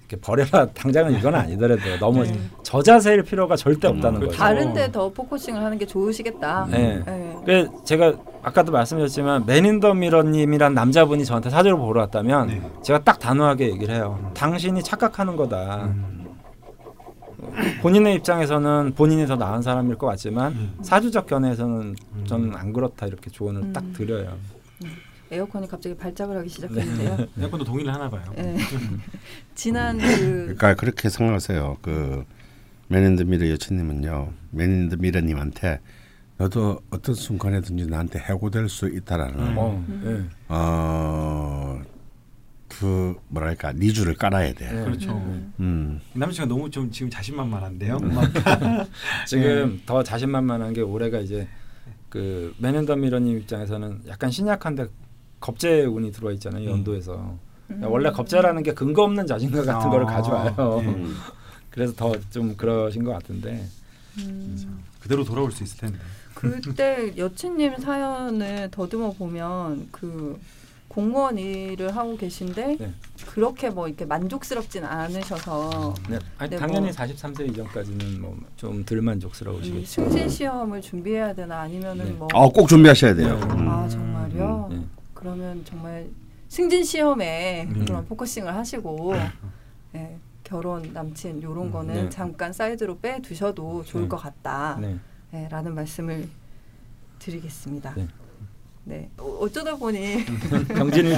이렇게 버려라 당장은 이건 아니더라도 너무 네. 저자세일 필요가 절대 없다는 거죠. 다른데 더 포커싱을 하는 게 좋으시겠다. 네. 네. 네. 제가 아까도 말씀드렸지만 맨 인 더 미러님이란 남자분이 저한테 사주를 보러 왔다면 네. 제가 딱 단호하게 얘기를 해요. 음. 당신이 착각하는 거다. 음. 본인의 입장에서는 본인이 더 나은 사람일 것 같지만 음. 사주적 견해에서는 음. 저는 안 그렇다 이렇게 조언을 음. 딱 드려요. 음. 에어컨이 갑자기 발작을 하기 시작했는데요. 네. 에어컨도 동의를 하나 봐요. 네. 지난 그 그러니까 그렇게 생각하세요. 그 맨 인 더 미러 여친님은요. 맨 인 더 미러님한테 너도 어떤 순간에든지 나한테 해고될 수 있다라는 음. 어, 음. 어, 그 뭐랄까 니주를 깔아야 돼. 네. 그렇죠. 음. 남친이 너무 좀 지금 자신만만한데요. 지금 네. 더 자신만만한 게 올해가 이제 그 맨 인 더 미러님 입장에서는 약간 신약한데 겁재의 운이 들어와 있잖아요. 연도에서. 음. 원래 겁재라는 게 근거 없는 자신감 같은 아, 거를 가져와요. 네. 그래서 더 좀 그러신 것 같은데 음. 그대로 돌아올 수 있을 텐데. 그때 여친님 사연을 더듬어 보면 그 공무원 일을 하고 계신데 네. 그렇게 뭐 이렇게 만족스럽진 않으셔서 네. 아니, 당연히 뭐 사십삼 세 이전까지는 뭐 좀 덜 만족스러우시겠죠. 승진 시험을 준비해야 되나 아니면은 네. 뭐 아, 꼭 준비하셔야 돼요. 음. 아 정말요? 음. 네. 그러면 정말 승진 시험에 음. 그런 포커싱을 하시고 네, 결혼 남친 요런 거는 네. 잠깐 사이드로 빼 두셔도 좋을 네. 것 같다. 네. 네, 라는 말씀을 드리겠습니다. 네. 네. 어쩌다 보니 경진을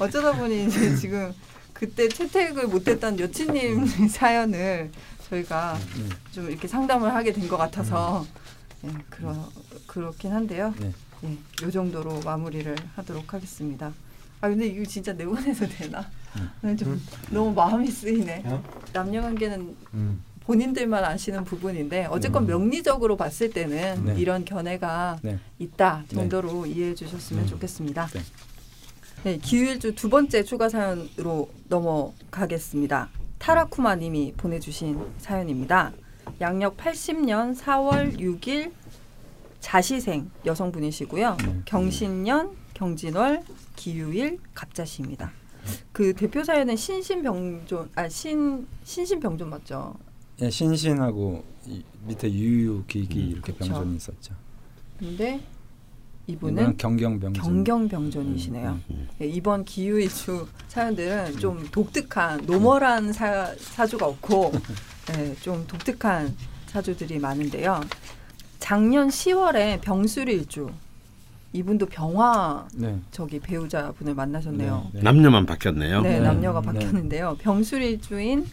어쩌다 보니 이제 지금 그때 채택을 못했던 여친님 사연을 저희가 네. 좀 이렇게 상담을 하게 된 것 같아서 네, 그러 그렇긴 한데요. 네. 네, 요 정도로 마무리를 하도록 하겠습니다. 아 근데 이거 진짜 내보내서 되나? 난 좀 음. 너무 마음이 쓰이네. 어? 남녀관계는 음. 본인들만 아시는 부분인데 어쨌건 음. 명리적으로 봤을 때는 네. 이런 견해가 네. 있다 정도로 네. 이해해 주셨으면 음. 좋겠습니다. 네. 네, 기후일주 두 번째 추가 사연으로 넘어가겠습니다. 타라쿠마 님이 보내주신 사연입니다. 양력 팔십 년 사월 육일 자시생 여성분이시고요. 경신년, 경진월, 기유일, 갑자시입니다. 그 대표 사연은 신신병존, 아 신 신신병존 맞죠? 예, 신신하고 이, 밑에 유유기기 음, 이렇게 그쵸. 병존이 있었죠. 근데 이분은 경경병존. 경경병존이시네요. 음, 음. 예, 이번 기유일주 사연들은 좀 독특한 노멀한 사, 사주가 없고 예, 좀 독특한 사주들이 많은데요. 작년 시월에 병술일주 이분도 병화 네. 저기 배우자분을 만나셨네요. 네, 네. 남녀만 바뀌었네요. 네, 네. 남녀가 바뀌었는데요. 네. 병술일주인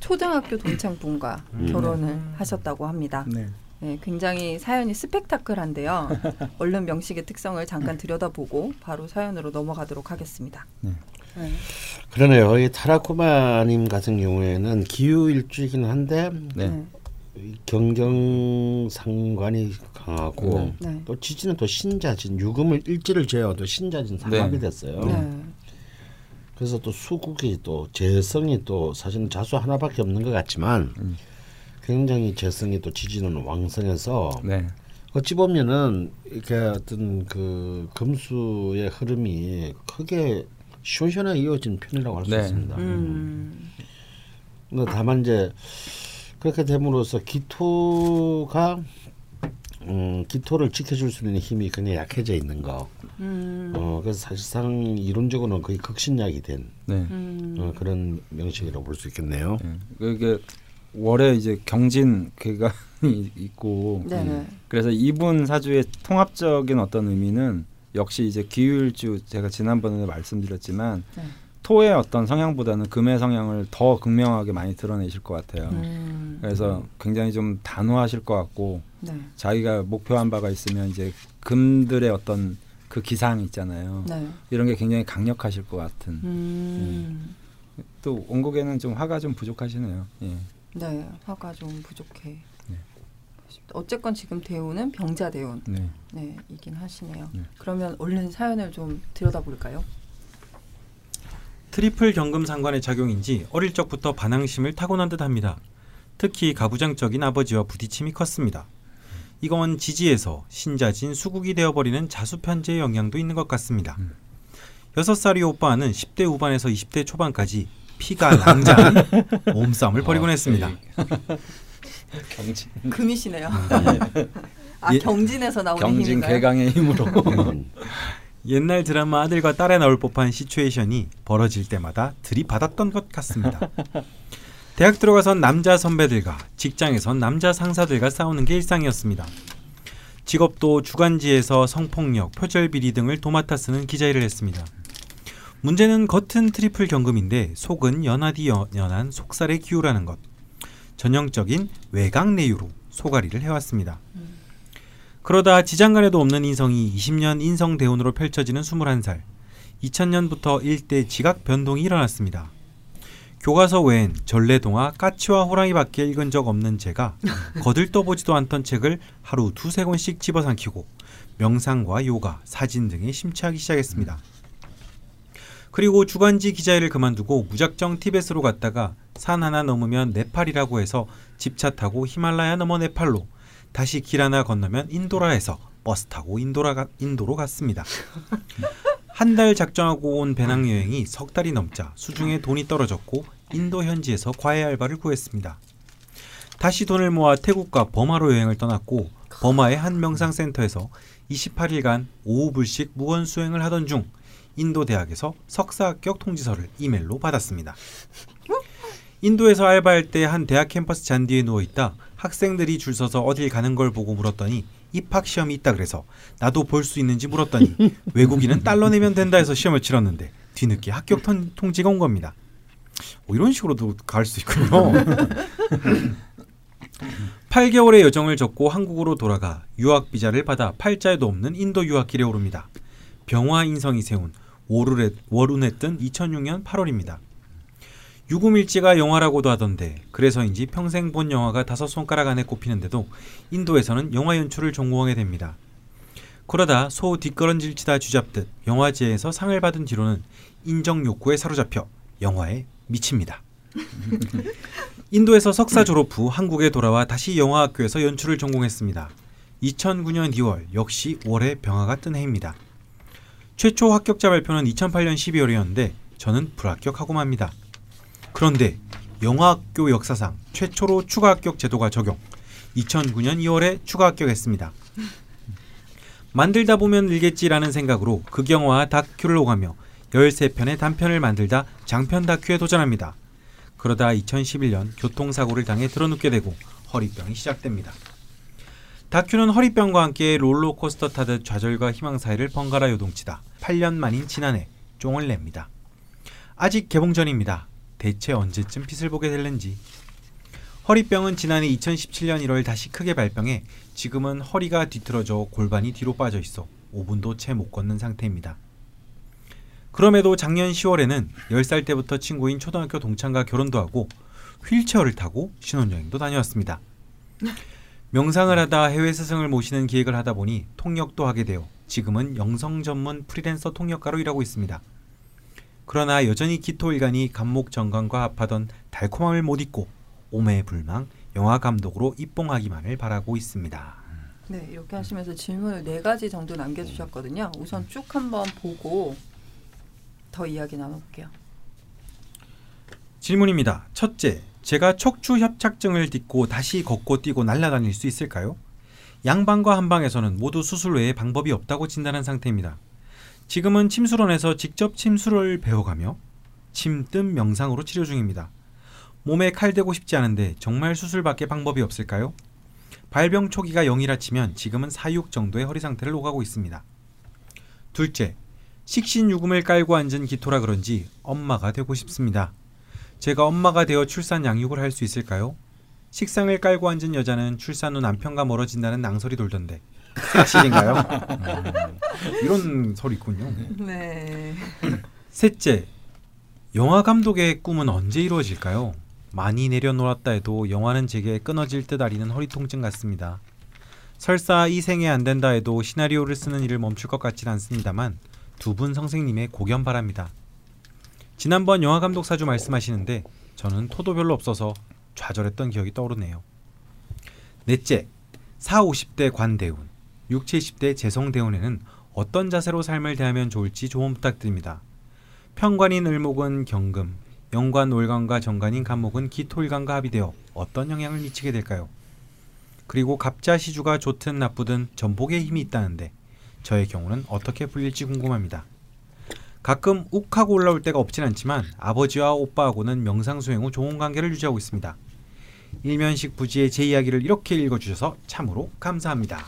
초등학교 동창분과 음. 결혼을 하셨다고 합니다. 네. 네, 굉장히 사연이 스펙타클한데요. 얼른 명식의 특성을 잠깐 들여다보고 바로 사연으로 넘어가도록 하겠습니다. 네. 네. 그러네요. 이 타라쿠마님 같은 경우에는 기후일주이긴 한데 네. 네. 경경상관이 강하고 네. 또 지지는 또 신자진 유금을 일지를 제외하고 신자진 상합이 네. 됐어요. 네. 그래서 또 수국이 또 재성이 또 사실은 자수 하나밖에 없는 것 같지만 음. 굉장히 재성이 또 지지는 왕성해서 네. 어찌 보면은 이렇게 어떤 그 금수의 흐름이 크게 시원시원하게 이어진 편이라고 할 수 네. 있습니다. 음. 음. 다만 이제 그렇게 됨으로써 기토가 음, 기토를 지켜줄 수 있는 힘이 그냥 약해져 있는 거. 음. 어, 그래서 사실상 이론적으로는 거의 극신약이 된 네. 음. 어, 그런 명식이라고 볼 수 있겠네요. 네. 이게 월에 이제 경진 괴가 있고 네네. 그래서 이분 사주의 통합적인 어떤 의미는 역시 이제 기울주 제가 지난번에 말씀드렸지만. 네. 토의 어떤 성향보다는 금의 성향을 더 극명하게 많이 드러내실 것 같아요. 음. 그래서 굉장히 좀 단호하실 것 같고 네. 자기가 목표한 바가 있으면 이제 금들의 어떤 그 기상 있잖아요. 네. 이런 게 굉장히 강력하실 것 같은. 음. 음. 또 원곡에는 좀 화가 좀 부족하시네요. 예. 네, 화가 좀 부족해. 네. 어쨌건 지금 대운은 병자 대운. 네. 네, 이긴 하시네요. 네. 그러면 얼른 사연을 좀 들여다볼까요? 트리플 경금 상관의 작용인지 어릴 적부터 반항심을 타고난 듯합니다. 특히 가부장적인 아버지와 부딪힘이 컸습니다. 이건 지지에서 신자진 수국이 되어버리는 자수편제의 영향도 있는 것 같습니다. 음. 여섯 살이 오빠는 십 대 후반에서 이십 대 초반까지 피가 낭자한 몸싸움을 벌이곤 했습니다. 경진. 금이시네요. 아, 경진에서 나오는 힘인가요? 경진 개강의 힘으로. 옛날 드라마 아들과 딸에 나올 법한 시츄에이션이 벌어질 때마다 들이받았던 것 같습니다. 대학 들어가선 남자 선배들과 직장에선 남자 상사들과 싸우는 게 일상이었습니다. 직업도 주간지에서 성폭력, 표절비리 등을 도맡아 쓰는 기자일을 했습니다. 문제는 겉은 트리플 경금인데 속은 연하디 연한 속살의 기우라는 것. 전형적인 외강 내유로 소가리를 해왔습니다. 음. 그러다 지장간에도 없는 인성이 이십 년 인성 대운으로 펼쳐지는 스물한 살. 이천 년부터 일대 지각 변동이 일어났습니다. 교과서 외엔 전래동화, 까치와 호랑이밖에 읽은 적 없는 제가 거들떠보지도 않던 책을 하루 두세 권씩 집어삼키고 명상과 요가, 사진 등에 심취하기 시작했습니다. 그리고 주간지 기자일을 그만두고 무작정 티벳으로 갔다가 산 하나 넘으면 네팔이라고 해서 집차 타고 히말라야 넘어 네팔로, 다시 길 하나 건너면 인도라 해서 버스 타고 인도라, 인도로 갔습니다. 한 달 작정하고 온 배낭여행이 석 달이 넘자 수중에 돈이 떨어졌고 인도 현지에서 과외 알바를 구했습니다. 다시 돈을 모아 태국과 버마로 여행을 떠났고 버마의 한 명상센터에서 이십팔 일간 오후 불씩 무언수행을 하던 중 인도 대학에서 석사 합격 통지서를 이메일로 받았습니다. 인도에서 알바할 때 한 대학 캠퍼스 잔디에 누워있다 학생들이 줄 서서 어딜 가는 걸 보고 물었더니 입학시험이 있다 그래서 나도 볼 수 있는지 물었더니 외국인은 달러 내면 된다 해서 시험을 치렀는데 뒤늦게 합격 통지가 온 겁니다. 뭐 이런 식으로도 갈 수 있군요. 팔 개월의 여정을 접고 한국으로 돌아가 유학비자를 받아 팔자에도 없는 인도 유학길에 오릅니다. 병화인성이 세운 월운에, 월운에 뜬 이천육 년 팔월입니다. 유구밀지가 영화라고도 하던데 그래서인지 평생 본 영화가 다섯 손가락 안에 꼽히는데도 인도에서는 영화 연출을 전공하게 됩니다. 그러다 소 뒷걸음질 치다 쥐잡듯 영화제에서 상을 받은 뒤로는 인정 욕구에 사로잡혀 영화에 미칩니다. 인도에서 석사 졸업 후 한국에 돌아와 다시 영화학교에서 연출을 전공했습니다. 이천구 년 이월 역시 월에 병화가 뜬 해입니다. 최초 합격자 발표는 이천팔 년 십이월이었는데 저는 불합격하고 맙니다. 그런데 영화학교 역사상 최초로 추가 합격 제도가 적용. 이천구 년 이월에 추가 합격했습니다. 만들다 보면 일겠지라는 생각으로 극영화와 다큐를 오가며 열세 편의 단편을 만들다 장편 다큐에 도전합니다. 그러다 이천십일 년 교통사고를 당해 드러눕게 되고 허리병이 시작됩니다. 다큐는 허리병과 함께 롤러코스터 타듯 좌절과 희망 사이를 번갈아 요동치다 팔 년 만인 지난해 쫑을 냅니다. 아직 개봉 전입니다. 대체 언제쯤 빛을 보게 될는지. 허리병은 지난해 이천십칠 년 일월 다시 크게 발병해 지금은 허리가 뒤틀어져 골반이 뒤로 빠져 있어 오 분도 채 못 걷는 상태입니다. 그럼에도 작년 시월에는 열 살 때부터 친구인 초등학교 동창과 결혼도 하고 휠체어를 타고 신혼여행도 다녀왔습니다. 명상을 하다 해외 스승을 모시는 기획을 하다 보니 통역도 하게 되어 지금은 영성 전문 프리랜서 통역가로 일하고 있습니다. 그러나 여전히 기토일간이 감목정관과 합하던 달콤함을 못 잊고 오매불망 영화감독으로 입봉하기만을 바라고 있습니다. 네, 이렇게 하시면서 질문을 네 가지 정도 남겨주셨거든요. 우선 쭉 한번 보고 더 이야기 나눠볼게요. 질문입니다. 첫째, 제가 척추협착증을 딛고 다시 걷고 뛰고 날아다닐 수 있을까요? 양방과 한방에서는 모두 수술 외에 방법이 없다고 진단한 상태입니다. 지금은 침술원에서 직접 침술을 배워가며 침뜸 명상으로 치료 중입니다. 몸에 칼 대고 싶지 않은데 정말 수술밖에 방법이 없을까요? 발병 초기가 영이라 치면 지금은 사육 정도의 허리 상태를 오가고 있습니다. 둘째, 식신유금을 깔고 앉은 기토라 그런지 엄마가 되고 싶습니다. 제가 엄마가 되어 출산 양육을 할 수 있을까요? 식상을 깔고 앉은 여자는 출산 후 남편과 멀어진다는 낭설이 돌던데 사실인가요? 음, 이런 설이 있군요. 네. 셋째, 영화감독의 꿈은 언제 이루어질까요? 많이 내려놓았다 해도 영화는 제게 끊어질 듯 아리는 허리 통증 같습니다. 설사 이 생에 안된다 해도 시나리오를 쓰는 일을 멈출 것 같진 않습니다만 두 분 선생님의 고견 바랍니다. 지난번 영화감독 사주 말씀하시는데 저는 토도 별로 없어서 좌절했던 기억이 떠오르네요. 넷째, 사오십대 관대운, 육칠십대 재성대운에는 어떤 자세로 삶을 대하면 좋을지 조언 부탁드립니다. 편관인 을목은 경금, 영관 월간과 정관인 간목은 기토일간과 합의되어 어떤 영향을 미치게 될까요? 그리고 갑자시주가 좋든 나쁘든 전복에 힘이 있다는데 저의 경우는 어떻게 풀릴지 궁금합니다. 가끔 욱하고 올라올 때가 없진 않지만 아버지와 오빠하고는 명상수행 후 좋은 관계를 유지하고 있습니다. 일면식 부지의 제 이야기를 이렇게 읽어주셔서 참으로 감사합니다.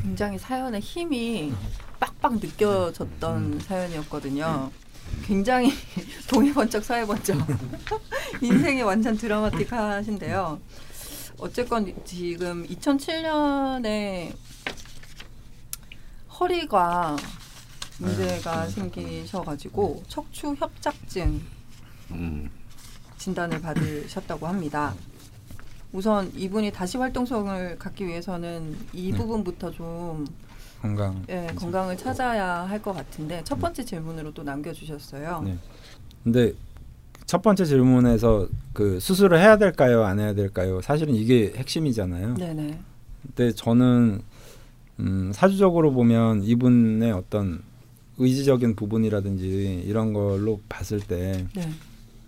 굉장히 사연의 힘이 빡빡 느껴졌던 음. 사연이었거든요. 굉장히 동해 번쩍 서해 번쩍 인생이 완전 드라마틱하신데요. 어쨌건 지금 이천칠년에 허리가 문제가 생기셔가지고 척추협착증 진단을 받으셨다고 합니다. 우선 이분이 다시 활동성을 갖기 위해서는 이 네. 부분부터 좀 건강, 예, 건강을 찾아야 할 것 같은데 첫 번째 질문으로 또 남겨주셨어요. 네. 근데 첫 번째 질문에서 그 수술을 해야 될까요, 안 해야 될까요? 사실은 이게 핵심이잖아요. 네네. 근데 저는 음, 사주적으로 보면 이분의 어떤 의지적인 부분이라든지 이런 걸로 봤을 때 네.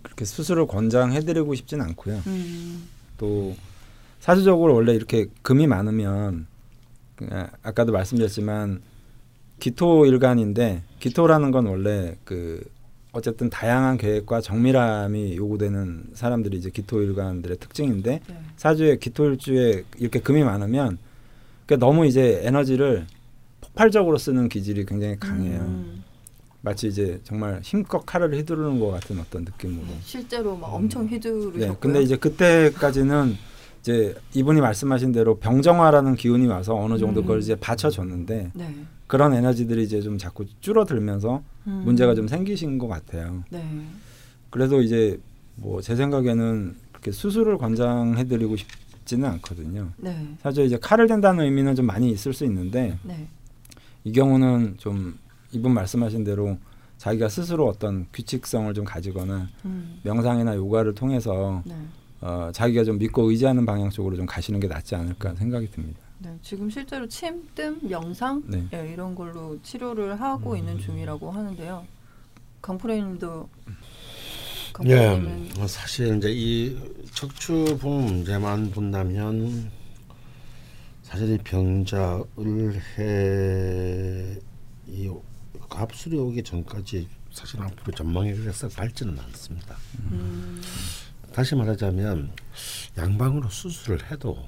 그렇게 수술을 권장해드리고 싶진 않고요. 음. 또 사주적으로 원래 이렇게 금이 많으면 아까도 말씀드렸지만 기토일간인데 기토라는 건 원래 그 어쨌든 다양한 계획과 정밀함이 요구되는 사람들이 이제 기토일간들의 특징인데 네. 사주에 기토일주에 이렇게 금이 많으면 그러니까 너무 이제 에너지를 폭발적으로 쓰는 기질이 굉장히 강해요. 음. 마치 이제 정말 힘껏 칼을 휘두르는 것 같은 어떤 느낌으로. 실제로 막 엄청 휘두르셨고요. 네, 근데 이제 그때까지는 이제 이분이 말씀하신 대로 병정화라는 기운이 와서 어느 정도 음. 그걸 이제 받쳐줬는데 네. 그런 에너지들이 이제 좀 자꾸 줄어들면서 음. 문제가 좀 생기신 것 같아요. 네. 그래서 이제 뭐 제 생각에는 그렇게 수술을 권장해드리고 싶지는 않거든요. 네. 사실 이제 칼을 댄다는 의미는 좀 많이 있을 수 있는데 네. 이 경우는 좀 이분 말씀하신 대로 자기가 스스로 어떤 규칙성을 좀 가지거나 음. 명상이나 요가를 통해서 네. 어, 자기가 좀 믿고 의지하는 방향 쪽으로 좀 가시는 게 낫지 않을까 생각이 듭니다. 네, 지금 실제로 침, 뜸, 명상 네. 예, 이런 걸로 치료를 하고 음. 있는 중이라고 하는데요. 강프로님도 강프로님은 예, 사실 이제 이 척추봉 문제만 본다면 사실 이 병자 을해 이 갑술이 오기 전까지 사실 앞으로 전망이 그래서 밝지는 않습니다. 음. 다시 말하자면 양방으로 수술을 해도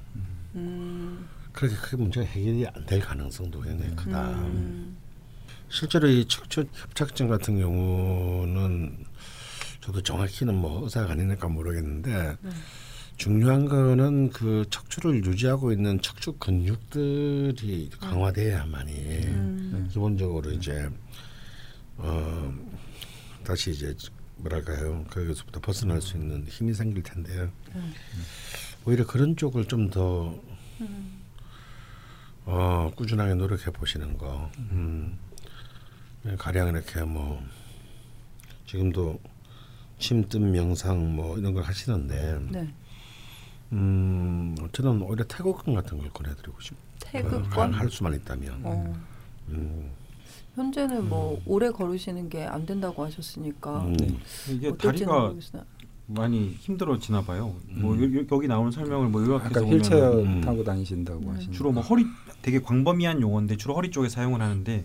음. 그렇게 크게 문제가 해결이 안 될 가능성도 굉장히 크다. 음. 실제로 이 척추 협착증 같은 경우는 저도 정확히는 뭐 의사가 아니니까 모르겠는데 음. 중요한 거는 그 척추를 유지하고 있는 척추 근육들이 강화돼야만이 음. 기본적으로 이제 어 다시 이제 뭐랄까요 거기서부터 벗어날 수 있는 힘이 생길 텐데요. 음. 오히려 그런 쪽을 좀 더 음. 어, 꾸준하게 노력해 보시는 거. 음. 가령 이렇게 뭐 지금도 침뜸 명상 뭐 이런 걸 하시는데. 네. 음, 저는 오히려 태국권 같은 걸 권해드리고 싶어요. 태국권? 할 수만 있다면. 어. 음. 현재는 음. 뭐 오래 걸으시는 게 안 된다고 하셨으니까. 음. 네. 이게 다리가 모르겠으나. 많이 힘들어지나 봐요. 음. 뭐 요, 요, 여기 나오는 설명을 뭐 요약해서 보면 휠체어 음. 타고 다니신다고 음. 하시니까. 주로 뭐 허리 되게 광범위한 용어인데 주로 허리 쪽에 사용을 하는데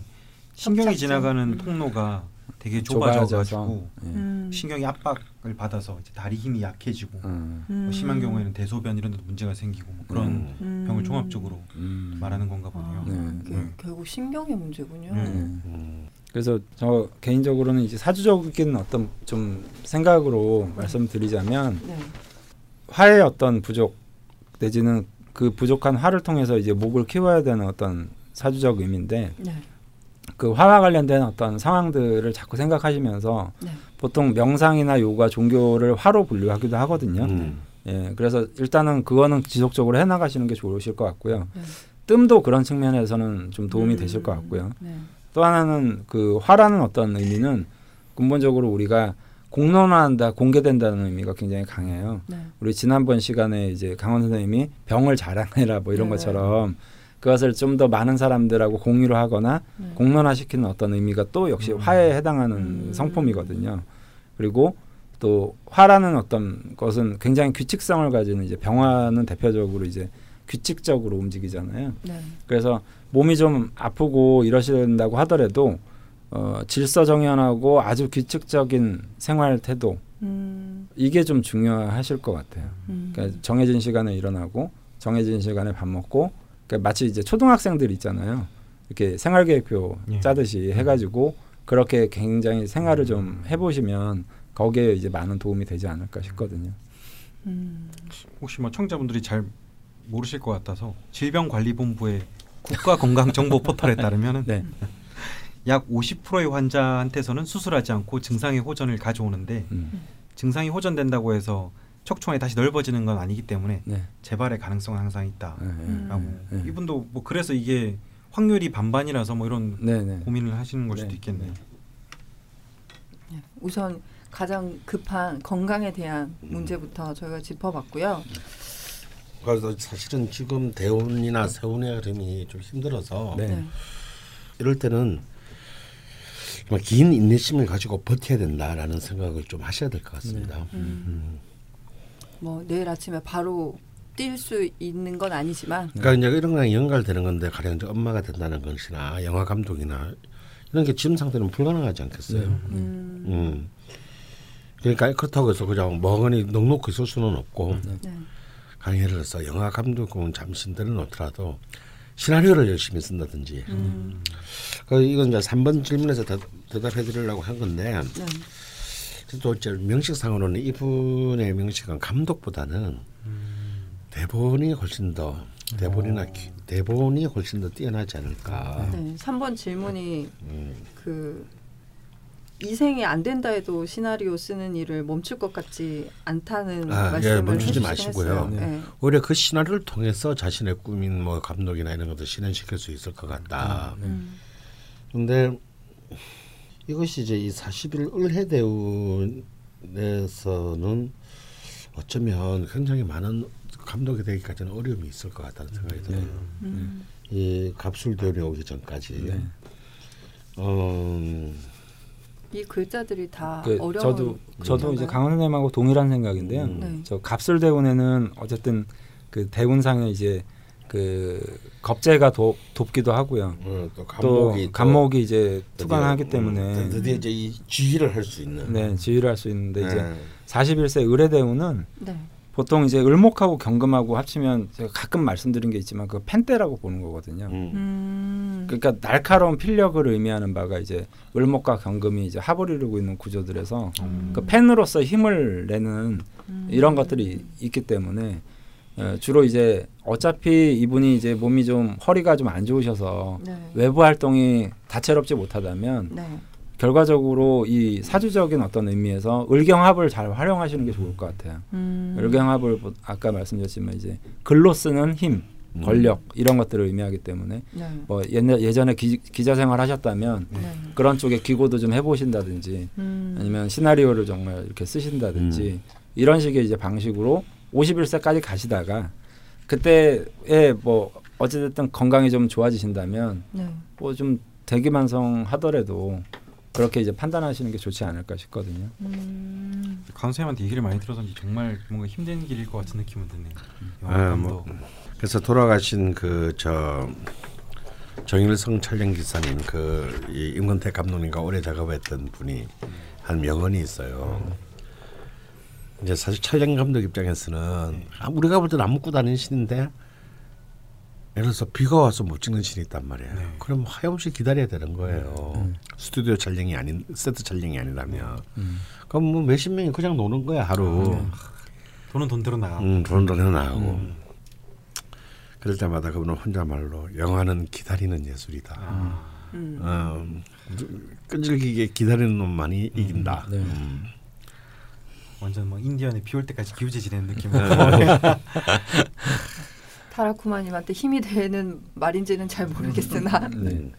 신경이 협착증. 지나가는 음. 통로가 되게 좁아져가지고 음. 신경이 압박을 받아서 이제 다리 힘이 약해지고 음. 뭐 심한 경우에는 대소변 이런 데도 문제가 생기고 뭐 그런 음. 병을 종합적으로 음. 말하는 건가 보네요. 아, 네. 그, 네. 결국 신경의 문제군요. 네. 음. 그래서 저 개인적으로는 이제 사주적인 어떤 좀 생각으로 말씀드리자면 네. 화의 어떤 부족 내지는 그 부족한 화를 통해서 이제 목을 키워야 되는 어떤 사주적 의미인데 네. 그 화와 관련된 어떤 상황들을 자꾸 생각하시면서 네. 보통 명상이나 요가, 종교를 화로 분류하기도 하거든요. 음. 예, 그래서 일단은 그거는 지속적으로 해나가시는 게 좋으실 것 같고요. 네. 뜸도 그런 측면에서는 좀 도움이 음. 되실 것 같고요. 네. 또 하나는 그 화라는 어떤 의미는 근본적으로 우리가 공론화한다, 공개된다는 의미가 굉장히 강해요. 네. 우리 지난번 시간에 이제 강헌 선생님이 병을 자랑해라 뭐 이런 네. 것처럼 그것을 좀 더 많은 사람들하고 공유를 하거나 네. 공론화시키는 어떤 의미가 또 역시 음. 화에 해당하는 음. 성품이거든요. 그리고 또 화라는 어떤 것은 굉장히 규칙성을 가지는 이제 병화는 대표적으로 이제 규칙적으로 움직이잖아요. 네. 그래서 몸이 좀 아프고 이러신다고 하더라도 어, 질서정연하고 아주 규칙적인 생활 태도 음. 이게 좀 중요하실 것 같아요. 음. 그러니까 정해진 시간에 일어나고 정해진 시간에 밥 먹고 그러니까 마치 이제 초등학생들 있잖아요. 이렇게 생활계획표 예. 짜듯이 해가지고 그렇게 굉장히 생활을 좀 해보시면 거기에 이제 많은 도움이 되지 않을까 싶거든요. 음. 혹시 뭐 청자분들이 잘 모르실 것 같아서 질병관리본부의 국가건강정보 포털에 따르면은 네. 약 오십 퍼센트의 환자한테서는 수술하지 않고 증상의 호전을 가져오는데 음. 증상이 호전된다고 해서 척추관이 다시 넓어지는 건 아니기 때문에 네. 재발의 가능성은 항상 있다라고. 음. 음. 이분도 뭐 그래서 이게 확률이 반반이라서 뭐 이런 네네. 고민을 하시는 걸 수도 있겠네요. 네. 우선 가장 급한 건강에 대한 문제부터 저희가 짚어봤고요. 그래서 사실은 지금 대운이나 세운의 흐름이 좀 힘들어서 네. 이럴 때는 긴 인내심을 가지고 버텨야 된다라는 생각을 좀 하셔야 될 것 같습니다. 네. 음. 음. 뭐 내일 아침에 바로 뛸 수 있는 건 아니지만 그러니까 이제 이런 거랑 연결되는 건데 가령 엄마가 된다는 것이나 영화 감독이나 이런 게 지금 상태는 불가능하지 않겠어요. 네. 음. 음. 그러니까 그렇다고 해서 그냥 멍하니 넉넉히 있을 수는 없고 네. 예를 들어서 영화 감독은 잠시 내려놓더라도 시나리오를 열심히 쓴다든지 음. 그러니까 이건 이제 삼 번 질문에서 대, 대답해 드리려고 한 건데 네. 또 이제 명식상으로는 이분의 명식은 감독보다는 음. 대본이 훨씬 더 대본이나 기, 대본이 훨씬 더 뛰어나지 않을까. 네, 삼 번 질문이 음. 그 이생이 안 된다 해도 시나리오 쓰는 일을 멈출 것 같지 않다는 아, 말씀을 예, 멈추지 마시고요. 네. 오히려 그 시나리오를 통해서 자신의 꿈인 뭐 감독이나 이런 것도 실현시킬 수 있을 것 같다. 그런데 음, 네. 이것이 이제 이 사십일 을해대운에서는 어쩌면 굉장히 많은 감독이 되기까지는 어려움이 있을 것 같다는 생각이 들어요. 네. 음. 이 갑술대운이 오기 전까지. 네. 어, 이 글자들이 다 그 어려운. 저도 저도 이제 강헌 선생님하고 동일한 생각인데요. 음. 네. 저 갑술 대운에는 어쨌든 그 대운상에 이제 그 겁재가 돕, 돕기도 하고요. 음, 또 감목이, 또 감목이 이제 투관하기 음, 때문에 드디어 이제 이 지휘를 할 수 있는. 네, 지휘를 할 수 있는데 네. 이제 사십일 세 을의 대운은 네. 보통 이제 을목하고 경금하고 합치면 제가 가끔 말씀드린 게 있지만 그 펜대라고 보는 거거든요. 음. 음. 그러니까 날카로운 필력을 의미하는 바가 이제 을목과 경금이 이제 합을 이루고 있는 구조들에서 음. 그 펜으로서 힘을 내는 음. 이런 것들이 있기 때문에 주로 이제 어차피 이분이 이제 몸이 좀 허리가 좀 안 좋으셔서 네. 외부 활동이 다채롭지 못하다면 네. 결과적으로 이 사주적인 어떤 의미에서 을경합을 잘 활용하시는 게 좋을 것 같아요. 음. 을경합을 아까 말씀드렸지만 이제 글로 쓰는 힘, 권력 이런 것들을 의미하기 때문에 네. 뭐 옛날, 예전에 기, 기자 생활 하셨다면 네. 그런 쪽에 기고도 좀 해보신다든지 음. 아니면 시나리오를 정말 이렇게 쓰신다든지 음. 이런 식의 이제 방식으로 오십일 세까지 가시다가 그때에 뭐 어찌됐든 건강이 좀 좋아지신다면 네. 뭐 좀 대기만성 하더라도 그렇게 이제 판단하시는 게 좋지 않을까 싶거든요. 음. 강 선생님한테 얘기를 많이 들어서인지 정말 뭔가 힘든 길일 것 같은 느낌은 드네요. 아, 뭐, 그래서 돌아가신 그 저 정일성 촬영 기사님 그 이 임근택 감독님과 오래 작업했던 분이 한 명언이 있어요. 음. 이제 사실 촬영 감독 입장에서는 아, 우리가 볼 때는 안 묶고 다니는 신인데 예를 들어서 비가 와서 못 찍는 신이 있단 말이에요. 네. 그럼 하염없이 기다려야 되는 거예요. 네. 스튜디오 촬영이 아닌 세트 촬영이 아니라면 음. 그럼 뭐 몇십 명이 그냥 노는 거야 하루. 네. 돈은 돈대로 나가고. 음, 돈은 돈대로 나가고. 음. 그럴 때마다 그분은 혼자 말로 영화는 기다리는 예술이다. 아. 음. 어, 끈질기게 기다리는 놈 많이 음, 이긴다. 네. 음. 완전 뭐 인디언이 비올 때까지 기우제 지내는 느낌으로. 타라쿠마님한테 힘이 되는 말인지는 잘 모르겠으나. 네.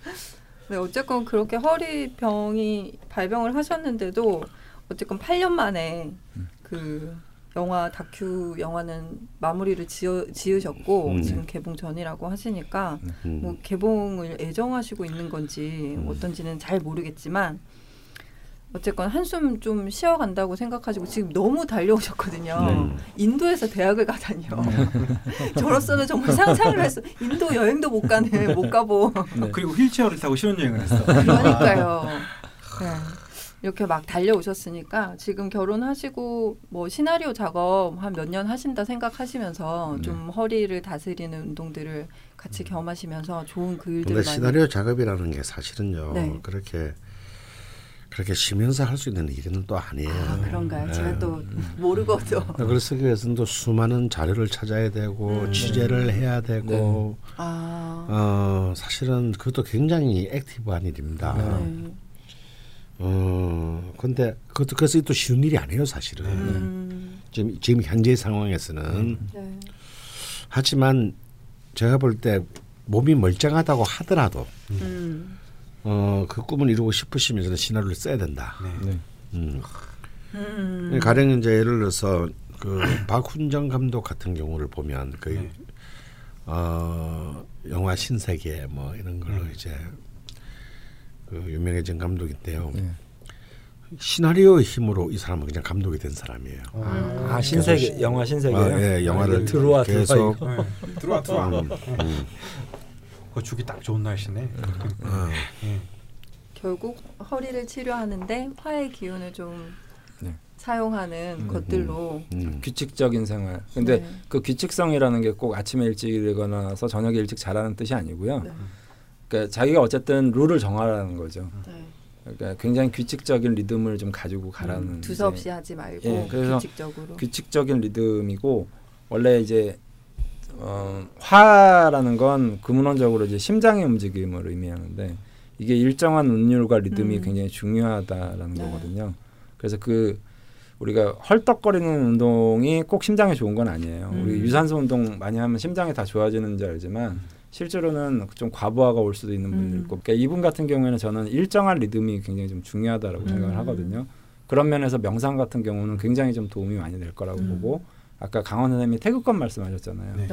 네, 어쨌건 그렇게 허리 병이 발병을 하셨는데도 어쨌건 팔 년 만에 그 영화 다큐 영화는 마무리를 지어, 지으셨고 음. 지금 개봉 전이라고 하시니까 음. 뭐 개봉을 애정하시고 있는 건지 음. 어떤지는 잘 모르겠지만 어쨌건 한숨 좀 쉬어간다고 생각하시고 지금 너무 달려오셨거든요. 네. 인도에서 대학을 가다니요. 저로서는 정말 상상을 했어. 인도 여행도 못 가네. 못 가보. 네. 그리고 휠체어를 타고 신혼여행을 했어. 그러니까요. 네. 이렇게 막 달려오셨으니까 지금 결혼하시고 뭐 시나리오 작업 한 몇 년 하신다 생각하시면서 네. 좀 허리를 다스리는 운동들을 같이 겸하시면서 좋은 그 일들을 많이. 시나리오 작업이라는 게 사실은요. 네. 그렇게. 그렇게 쉬면서 할 수 있는 일은 또 아니에요. 아, 그런가요? 네. 제가 또 모르거든요. 그걸 쓰기 위해서는 또 수많은 자료를 찾아야 되고 음, 취재를 네. 해야 되고 네. 아. 어, 사실은 그것도 굉장히 액티브한 일입니다. 네. 어, 근데 그것도 그래서 또 쉬운 일이 아니에요, 사실은. 음. 지금 지금 현재 상황에서는. 네. 하지만 제가 볼 때 몸이 멀쩡하다고 하더라도. 음. 어, 그 꿈을 이루고 싶으시면 저는 시나리오를 써야 된다. 네. 음. 음. 가령 이제 예를 들어서 그 박훈정 감독 같은 경우를 보면 그 네. 어, 영화 신세계 뭐 이런 걸로 네. 이제 그 유명해진 감독인데요. 네. 시나리오의 힘으로 이 사람은 그냥 감독이 된 사람이에요. 아, 아 신세계 영화 신세계요? 아, 예, 영화를 들어와 계속 들어와 들어와. 주기 딱 좋은 날씨네. 어. 네. 결국 허리를 치료하는데 화의 기운을 좀 네. 사용하는 음, 것들로 음, 음. 규칙적인 생활. 근데 네. 그 규칙성이라는 게 꼭 아침에 일찍 일어나서 저녁에 일찍 자라는 뜻이 아니고요. 네. 그러니까 자기가 어쨌든 룰을 정하라는 거죠. 네. 그러니까 굉장히 규칙적인 리듬을 좀 가지고 가라는. 음, 두서없이 이제. 하지 말고 네, 규칙적으로. 규칙적인 리듬이고 원래 이제 어, 화라는 건 근원적으로 이제 심장의 움직임을 의미하는데 이게 일정한 운율과 리듬이 음. 굉장히 중요하다라는 네. 거거든요. 그래서 그 우리가 헐떡거리는 운동이 꼭 심장에 좋은 건 아니에요. 음. 우리 유산소 운동 많이 하면 심장이 다 좋아지는 줄 알지만 실제로는 좀 과부하가 올 수도 있는 분도 있고. 그러니까 이분 같은 경우에는 저는 일정한 리듬이 굉장히 좀 중요하다라고 음. 생각을 하거든요. 그런 면에서 명상 같은 경우는 굉장히 좀 도움이 많이 될 거라고 음. 보고. 아까 강헌 선생님이 태극권 말씀하셨잖아요. 네.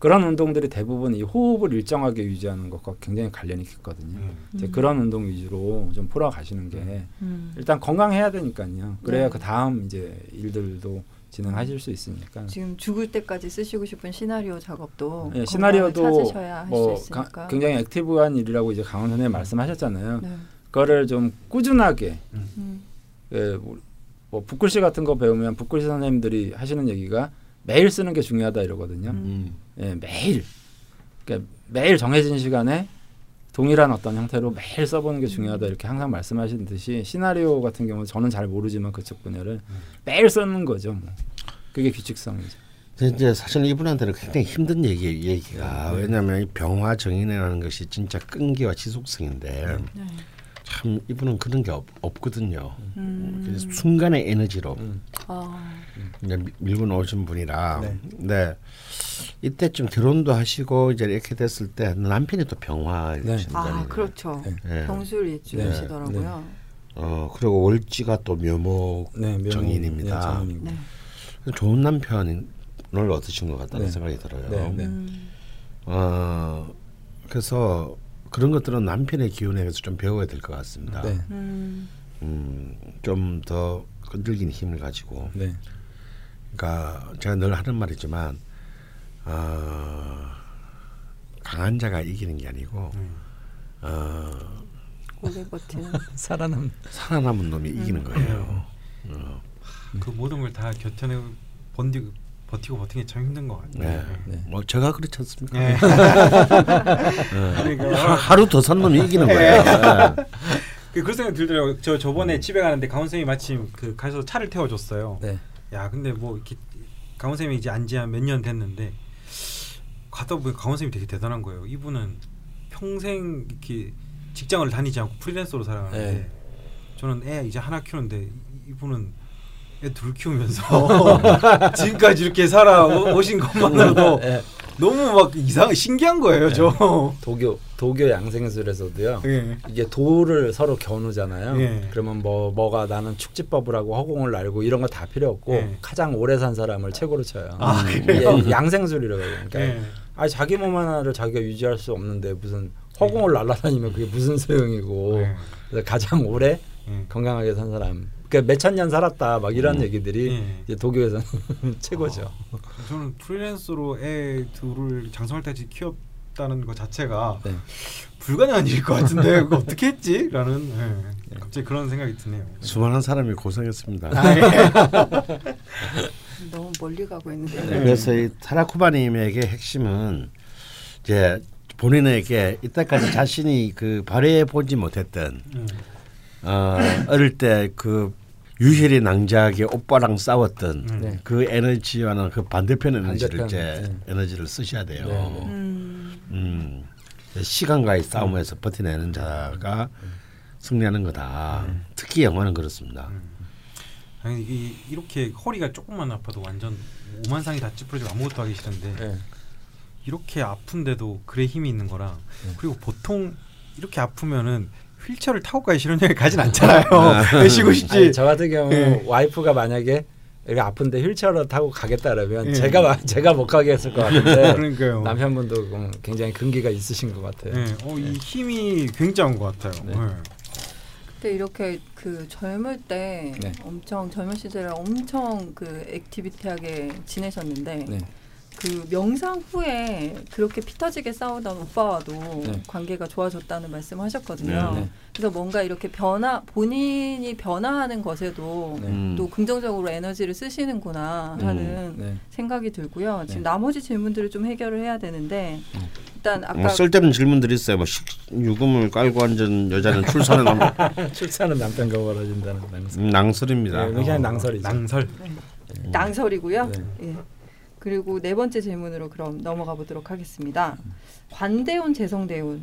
그런 운동들이 대부분 이 호흡을 일정하게 유지하는 것과 굉장히 관련이 깊거든요. 음. 이제 그런 운동 위주로 좀 풀어가시는 게 음. 일단 건강해야 되니까요. 그래야 네. 그 다음 이제 일들도 진행하실 수 있으니까. 지금 죽을 때까지 쓰시고 싶은 시나리오 작업도 네, 시나리오도 찾으셔야 할 수 있으니까. 가, 굉장히 액티브한 일이라고 이제 강헌 선생님 말씀하셨잖아요. 네. 그거를 좀 꾸준하게. 음. 예, 뭐, 뭐 붓글씨 같은 거 배우면 붓글씨 선생님들이 하시는 얘기가 매일 쓰는 게 중요하다 이러거든요. 음. 예, 매일. 그러니까 매일 정해진 시간에 동일한 어떤 형태로 매일 써보는 게 중요하다 이렇게 항상 말씀하신 듯이 시나리오 같은 경우는 저는 잘 모르지만 그쪽 분야를 음. 매일 쓰는 거죠. 뭐. 그게 규칙성이죠. 이제 사실 이분한테는 굉장히 힘든 얘기, 얘기가 네. 왜냐하면 병화 정인이라는 것이 진짜 끈기와 지속성인데 네. 참 이분은 그런 게 없, 없거든요. 음. 그래서 순간의 에너지로 음. 이제 밀고 나오신 분이라. 네. 네. 이때쯤 결혼도 하시고 이제 이렇게 됐을 때 남편이 또 병화에 네. 진단이. 아 그렇죠. 네. 병술이 주시더라고요. 네. 네. 어 그리고 월지가 또 묘목 네, 정인입니다. 네, 네. 좋은 남편을 얻으신 것 같다는 네. 생각이 들어요. 네, 네. 음. 어 그래서. 그런 것들은 남편의 기운에서 좀 배워야 될 것 같습니다. 네. 음. 음, 좀 더 끈질긴 힘을 가지고. 네. 그러니까 제가 늘 하는 말이지만 어, 강한 자가 이기는 게 아니고 음. 어, 오래 버티는 살아남 살아남은 놈이 음. 이기는 거예요. 어. 그 모든 걸 다 견뎌내고 번디고. 버티고 버티는 게 참 힘든 것 같아요. 네. 네. 뭐 제가 그렇지 않습니까? 네. 네. 그러니까 하루 더 산 놈이 이기는 거예요. 네. 그, 그 생각 들더라고요. 저 저번에 음. 집에 가는데 강원 선생님이 마침 그 가서 차를 태워줬어요. 네. 야 근데 뭐 이렇게 강원 선생님이 이제 안지 한 몇 년 됐는데 가다 보니 강원 선생님이 되게 대단한 거예요. 이분은 평생 이렇게 직장을 다니지 않고 프리랜서로 살아가는데 네. 저는 애 이제 하나 키우는데 이분은 애 둘 키우면서 지금까지 이렇게 살아오신 것만으로도 네. 너무 막 이상 신기한 거예요. 네. 저 도교 도교 양생술에서도요. 네. 이게 도를 서로 겨누잖아요. 네. 그러면 뭐 뭐가 나는 축지법을 하고 허공을 날고 이런 거 다 필요 없고 네. 가장 오래 산 사람을 최고로 쳐요. 아, 그래요? 이게 양생술이라고 해요. 그러니까 네. 아 자기 몸 하나를 자기가 유지할 수 없는데 무슨 허공을 네. 날아다니면 그게 무슨 소용이고 네. 그래서 가장 오래 네. 건강하게 산 사람. 그러니까 몇천 년 살았다 막 이런 음. 얘기들이 예. 이제 도교에서는 최고죠. 어, 저는 프리랜서로 애 둘을 장성할 때까지 키웠다는 것 자체가 네. 불가능한 일일 것 같은데 그거 어떻게 했지? 라는 예. 갑자기 그런 생각이 드네요. 수많은 사람이 고생했습니다. 아, 예. 너무 멀리 가고 있는데. 네. 그래서 이 타라쿠바님에게 핵심은 이제 본인에게 이때까지 자신이 그 발휘해 보지 못했던. 음. 어, 어릴 때 그 유혈이 낭자하게 오빠랑 싸웠던 네. 그 에너지와는 그 반대편 에너지를 반대편, 이제 네. 에너지를 쓰셔야 돼요. 네. 음. 음. 시간과의 싸움에서 음. 버텨내는 자가 음. 승리하는 거다. 음. 특히 영화는 그렇습니다. 음. 아니, 이게 이렇게 허리가 조금만 아파도 완전 오만상이 다 찌푸려지고 아무것도 하기 싫은데 네. 이렇게 아픈데도 그래 힘이 있는 거라 네. 그리고 보통 이렇게 아프면은 휠체어를 타고 가기 싫은 여행 가진 않잖아요. 쉬고 싶지. 아니, 저 같은 경우 네. 와이프가 만약에 이렇게 아픈데 휠체어로 타고 가겠다 그러면 네. 제가 제가 못 가게 했을 것 같은데 그러니까요. 남편분도 굉장히 근기가 있으신 것 같아요. 네. 어, 네. 이 힘이 굉장한 것 같아요. 네. 네. 근데 이렇게 그 젊을 때 네. 엄청 젊은 시절에 엄청 그 액티비티하게 지내셨는데 네. 그 명상 후에 그렇게 피터지게 싸우던 오빠와도 네. 관계가 좋아졌다는 말씀하셨거든요. 네, 네. 그래서 뭔가 이렇게 변화 본인이 변화하는 것에도 네. 또 긍정적으로 에너지를 쓰시는구나 하는 네. 생각이 들고요. 지금 네. 나머지 질문들을 좀 해결을 해야 되는데 일단 아까 뭐 쓸데없는 질문들이 있어요. 뭐 유금을 깔고 앉은 여자는 출산은 남... 출산은 남편과 벌어진다는 낭설. 음, 낭설입니다. 네, 그냥 어. 낭설이죠. 낭설. 네. 낭설이고요. 네. 예. 그리고 네 번째 질문으로 그럼 넘어가 보도록 하겠습니다. 관대운, 재성대운을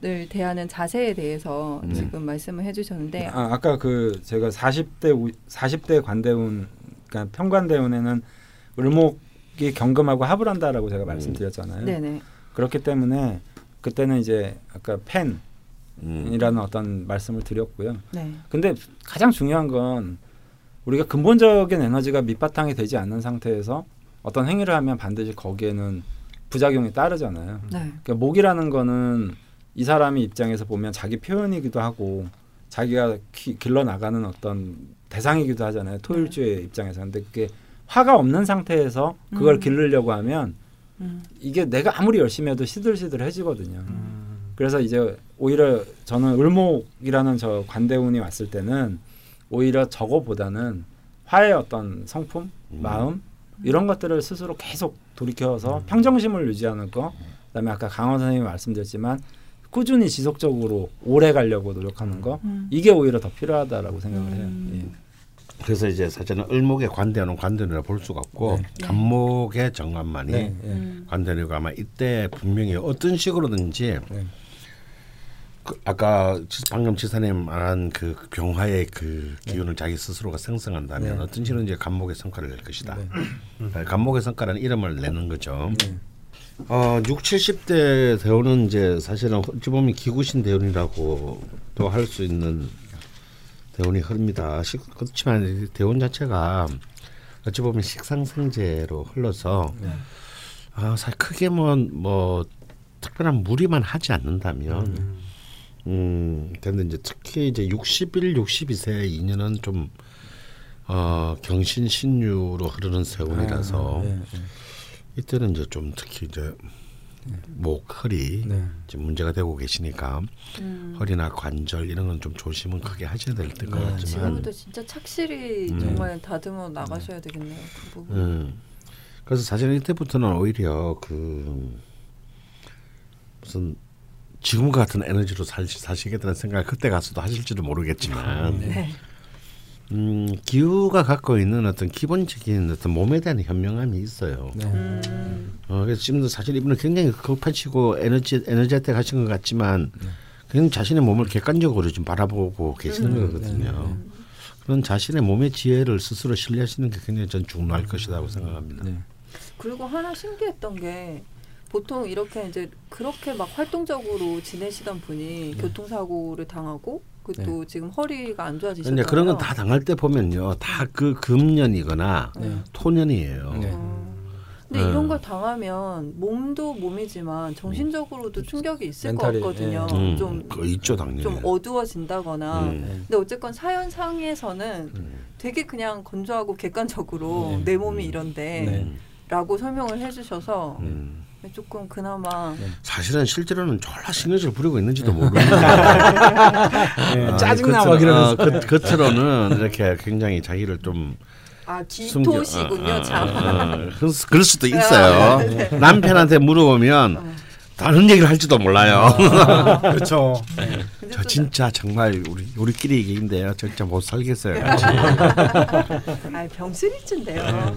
네. 대하는 자세에 대해서 네. 지금 말씀을 해주셨는데 아, 아까 그 제가 사십 대 사십 대 관대운, 그러니까 평관대운에는 을목이 경금하고 합을 한다라고 제가 말씀드렸잖아요. 네네. 그렇기 때문에 그때는 이제 아까 펜이라는 어떤 말씀을 드렸고요. 네. 근데 가장 중요한 건 우리가 근본적인 에너지가 밑바탕이 되지 않는 상태에서 어떤 행위를 하면 반드시 거기에는 부작용이 따르잖아요. 네. 그러니까 목이라는 거는 이 사람의 입장에서 보면 자기 표현이기도 하고 자기가 기, 길러나가는 어떤 대상이기도 하잖아요. 토일주의 네. 입장에서. 근데 그게 화가 없는 상태에서 그걸 음. 기르려고 하면 음. 이게 내가 아무리 열심히 해도 시들시들해지거든요. 음. 그래서 이제 오히려 저는 을목이라는 저 관대운이 왔을 때는 오히려 저거보다는 화의 어떤 성품, 음. 마음 이런 것들을 스스로 계속 돌이켜서 평정심을 유지하는 거, 그다음에 아까 강헌 선생님이 말씀드렸지만 꾸준히 지속적으로 오래 가려고 노력하는 거, 음. 이게 오히려 더 필요하다라고 생각을 해요. 음. 예. 그래서 이제 사실은 을목의 관대운은 관대운이라 볼 수가 없고 네. 간목의 정관만이 네. 네. 관대운이고 아마 이때 분명히 어떤 식으로든지 네. 그 아까 방금 지사님 말한 그 경화의 그 기운을 네. 자기 스스로가 생성한다면 네. 어떤 식으로 이제 간목의 성과를 낼 것이다. 네. 간목의 성과라는 이름을 내는 거죠. 네. 어, 육, 칠십 대 대운은 이제 사실은 어찌 보면 기구신 대운이라고 또 할 수 있는 대운이 흐릅니다. 그렇지만 대운 자체가 어찌 보면 식상생재로 흘러서 네. 아, 사실 크게 뭐, 뭐 특별한 무리만 하지 않는다면 네. 음, 근데 이제 특히 이제 육십일, 육십이 세 이년은 좀 어, 경신 신유로 흐르는 세월이라서 아, 네, 네. 이때는 이제 좀 특히 이제 네. 목, 허리 네. 이제 문제가 되고 계시니까 음. 허리나 관절 이런 건 좀 조심은 크게 하셔야 될 것 네. 같지만 지금부터 진짜 착실히 음. 정말 다듬어 나가셔야 되겠네요. 그 부분. 음. 그래서 사실 이때부터는 오히려 그 무슨 지금 같은 에너지로 살, 사시겠다는 생각을 그때 가서도 하실지도 모르겠지만 네. 음, 기후가 갖고 있는 어떤 기본적인 어떤 몸에 대한 현명함이 있어요. 네. 음. 어, 그래서 지금도 사실 이분은 굉장히 급하시고 에너지 에너지 혜택 하신 것 같지만 네. 그냥 자신의 몸을 객관적으로 좀 바라보고 계시는 음, 거거든요. 네. 그런 자신의 몸의 지혜를 스스로 신뢰하시는 게 굉장히 전 중요할 음, 것이라고 생각합니다. 네. 그리고 하나 신기했던 게 보통 이렇게 이제 그렇게 막 활동적으로 지내시던 분이 네. 교통사고를 당하고 그또 네. 지금 허리가 안 좋아지셨잖아요. 그런데 그런 건 다 당할 때 보면요, 다 그 금년이거나 네. 토년이에요. 네. 어. 근데 음. 이런 걸 당하면 몸도 몸이지만 정신적으로도 충격이 있을 멘탈이, 것 같거든요. 예. 음, 좀, 그 있죠, 당연히. 좀 어두워진다거나. 음. 근데 어쨌건 사연 상에서는 음. 되게 그냥 건조하고 객관적으로 네. 내 몸이 음. 이런데 네. 라고 설명을 해주셔서 음. 조금 그나마 네. 사실은 실제로는 졸라 신경질 부리고 있는지도 모릅니다. 네. 아, 짜증나 막 이러면서 아, 그, 겉으로는 이렇게 굉장히 자기를 좀 아, 기토시군요. 참. 아, 아, 그럴 수도 있어요. 네. 남편한테 물어보면 어. 다른 얘기를 할지도 몰라요. 아, 그렇죠. 네. 저 진짜 정말 우리 우리끼리 얘기인데요. 저 진짜 못 살겠어요. 아, 병스리친데요.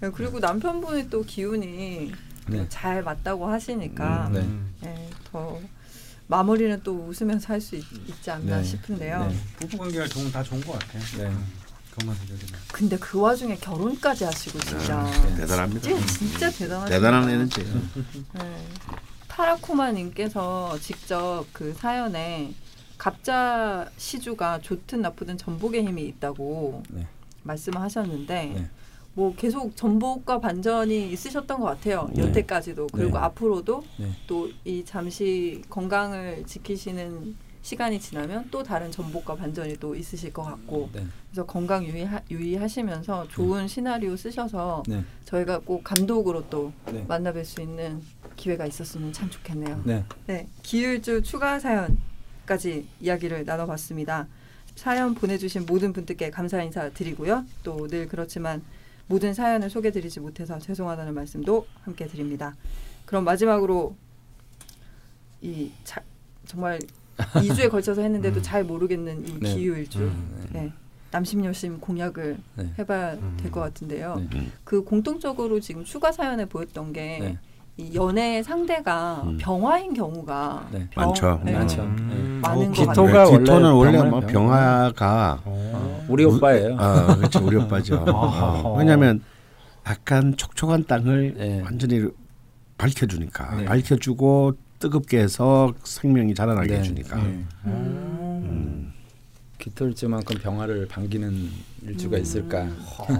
네. 그리고 남편분이 또 기운이 네. 잘 맞다고 하시니까 음, 네. 네, 더 마무리는 또 웃으면서 할 수 있지 않나 네. 싶은데요. 네. 부부 관계가 좋은 다 좋은 것 같아요. 네. 근데 그 와중에 결혼까지 하시고 진짜 네, 대단합니다. 진짜, 진짜 대단하십니다. 대단한 에너지. 네. 타라쿠마 님께서 직접 그 사연에 갑자 시주가 좋든 나쁘든 전복의 힘이 있다고 네. 말씀하셨는데 네. 뭐 계속 전복과 반전이 있으셨던 것 같아요. 네. 여태까지도 그리고 네. 앞으로도 네. 또 이 잠시 건강을 지키시는 시간이 지나면 또 다른 전복과 반전이 또 있으실 것 같고 네. 그래서 건강 유의하, 유의하시면서 좋은 네. 시나리오 쓰셔서 네. 저희가 꼭 감독으로 또 네. 만나뵐 수 있는 기회가 있었으면 참 좋겠네요. 네. 네, 기율주 추가 사연까지 이야기를 나눠봤습니다. 사연 보내주신 모든 분들께 감사 인사 드리고요. 또 늘 그렇지만 모든 사연을 소개드리지 못해서 죄송하다는 말씀도 함께 드립니다. 그럼 마지막으로 이 자, 정말 이 주에 걸쳐서 했는데도 음. 잘 모르겠는 이 네. 기후일주 음, 네. 네. 남심여심 공약을 네. 해봐야 음. 될 것 같은데요. 네. 그 공통적으로 지금 추가 사연에 보였던 게 네. 이 연애 상대가 음. 병화인 경우가 네. 병, 많죠. 네. 많죠. 음. 많은 것 같아요. 기토는 원래 병화, 병화. 병화가 어. 우리 오빠예요. 아, 그렇죠. 우리 오빠죠. 어. 왜냐하면 약간 촉촉한 땅을 네. 완전히 밝혀주니까 네. 밝혀주고 뜨겁게 해서 생명이 자라나게 네. 해주니까 네. 음. 음. 기토일주만큼 병화를 반기는 일주가 음. 있을까.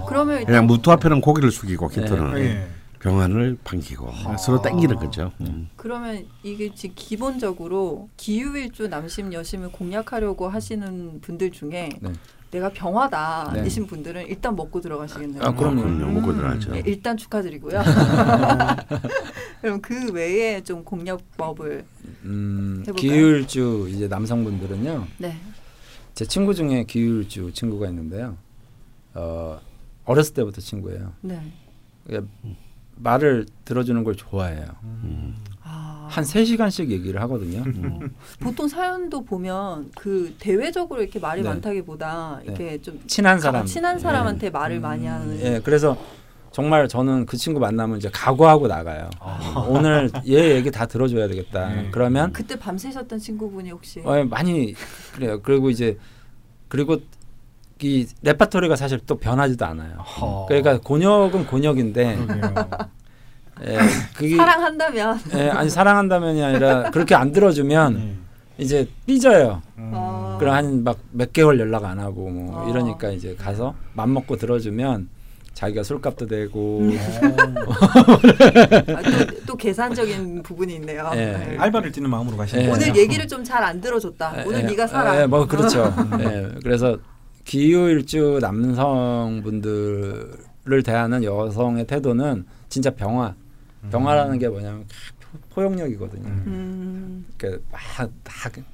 그러면 그냥 무토화폐는 고기를 숙이고 기토는 네. 네. 병화를 반기고 아. 서로 땡기는 거죠. 음. 그러면 이게 지금 기본적으로 기후일주 남심 여심을 공략하려고 하시는 분들 중에 네. 내가 병화다 네. 이신 분들은 일단 먹고 들어가시겠네요. 아, 그럼요. 음. 먹고 들어가죠. 네, 일단 축하드리고요. 그럼 그 외에 좀 공략법을 음, 해볼까요? 기울주 이제 남성분들은요. 네. 제 친구 중에 기울주 친구가 있는데요. 어, 어렸을 때부터 친구예요. 네. 그러니까 말을 들어주는 걸 좋아해요. 음. 한 세 시간씩 얘기를 하거든요. 어. 보통 사연도 보면 그 대외적으로 이렇게 말이 네. 많다기보다 이렇게 네. 좀 친한 사람, 친한 사람한테 네. 말을 음. 많이 하는. 예, 네. 그래서 정말 저는 그 친구 만나면 이제 각오하고 나가요. 아. 오늘 얘 얘기 다 들어줘야 되겠다. 네. 그러면 그때 밤새셨던 친구분이 혹시? 어, 많이 그래요. 그리고 이제 그리고 이 레파토리가 사실 또 변하지도 않아요. 아. 그러니까 곤욕은 곤욕인데. 예, 그게 사랑한다면 예, 아니 사랑한다면이 아니라 그렇게 안 들어주면 음. 이제 삐져요. 음. 아. 그럼 한 막 몇 개월 연락 안 하고 뭐 아. 이러니까 이제 가서 맘 먹고 들어주면 자기가 술값도 내고 음. 아, 또, 또 계산적인 부분이 있네요. 예. 알바를 뛰는 마음으로 가시네요. 예. 오늘 얘기를 좀 잘 안 들어줬다. 예. 오늘 예. 네가 살아. 예, 뭐 그렇죠. 예. 그래서 기후일주 남성분들을 대하는 여성의 태도는 진짜 병화. 병화라는 게 뭐냐면 포용력이거든요. 음. 그러니까 막, 막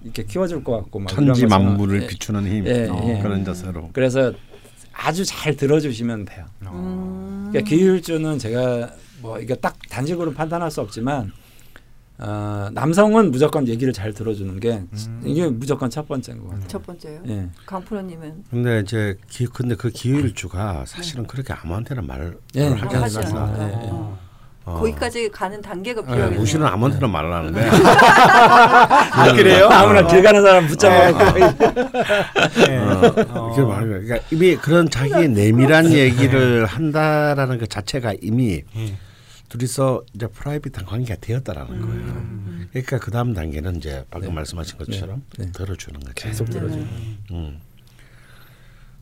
이렇게 키워줄 것 같고 막 천지 만물을 비추는 힘 예, 어, 예. 그런 자세로. 그래서 아주 잘 들어주시면 돼요. 음. 그러니까 기울주는 제가 뭐 이게 딱 단식으로 판단할 수 없지만 어, 남성은 무조건 얘기를 잘 들어주는 게 음. 이게 무조건 첫 번째인 것 같아요. 첫 번째요? 예. 강프로님은? 근데 이제 기, 근데 그 기울주가 사실은 네. 그렇게 아무한테나 말을 예. 하게 하지 않아요. 어. 어. 거기까지 가는 단계가 필요해요. 무시는 아무한테나 말을 하는데. 아, 그래요? 아무나 길 가는 사람 붙잡아갖고. 네. 어, 어. 그러니까 이미 그런 자기의 내밀한 얘기를 한다라는 그 자체가 이미 음. 둘이서 이제 프라이빗한 관계가 되었다라는 음. 거예요. 그러니까 그 다음 단계는 이제 방금 네. 말씀하신 것처럼 네. 네. 들어주는 거죠. 계속 들어주는. 네. 음.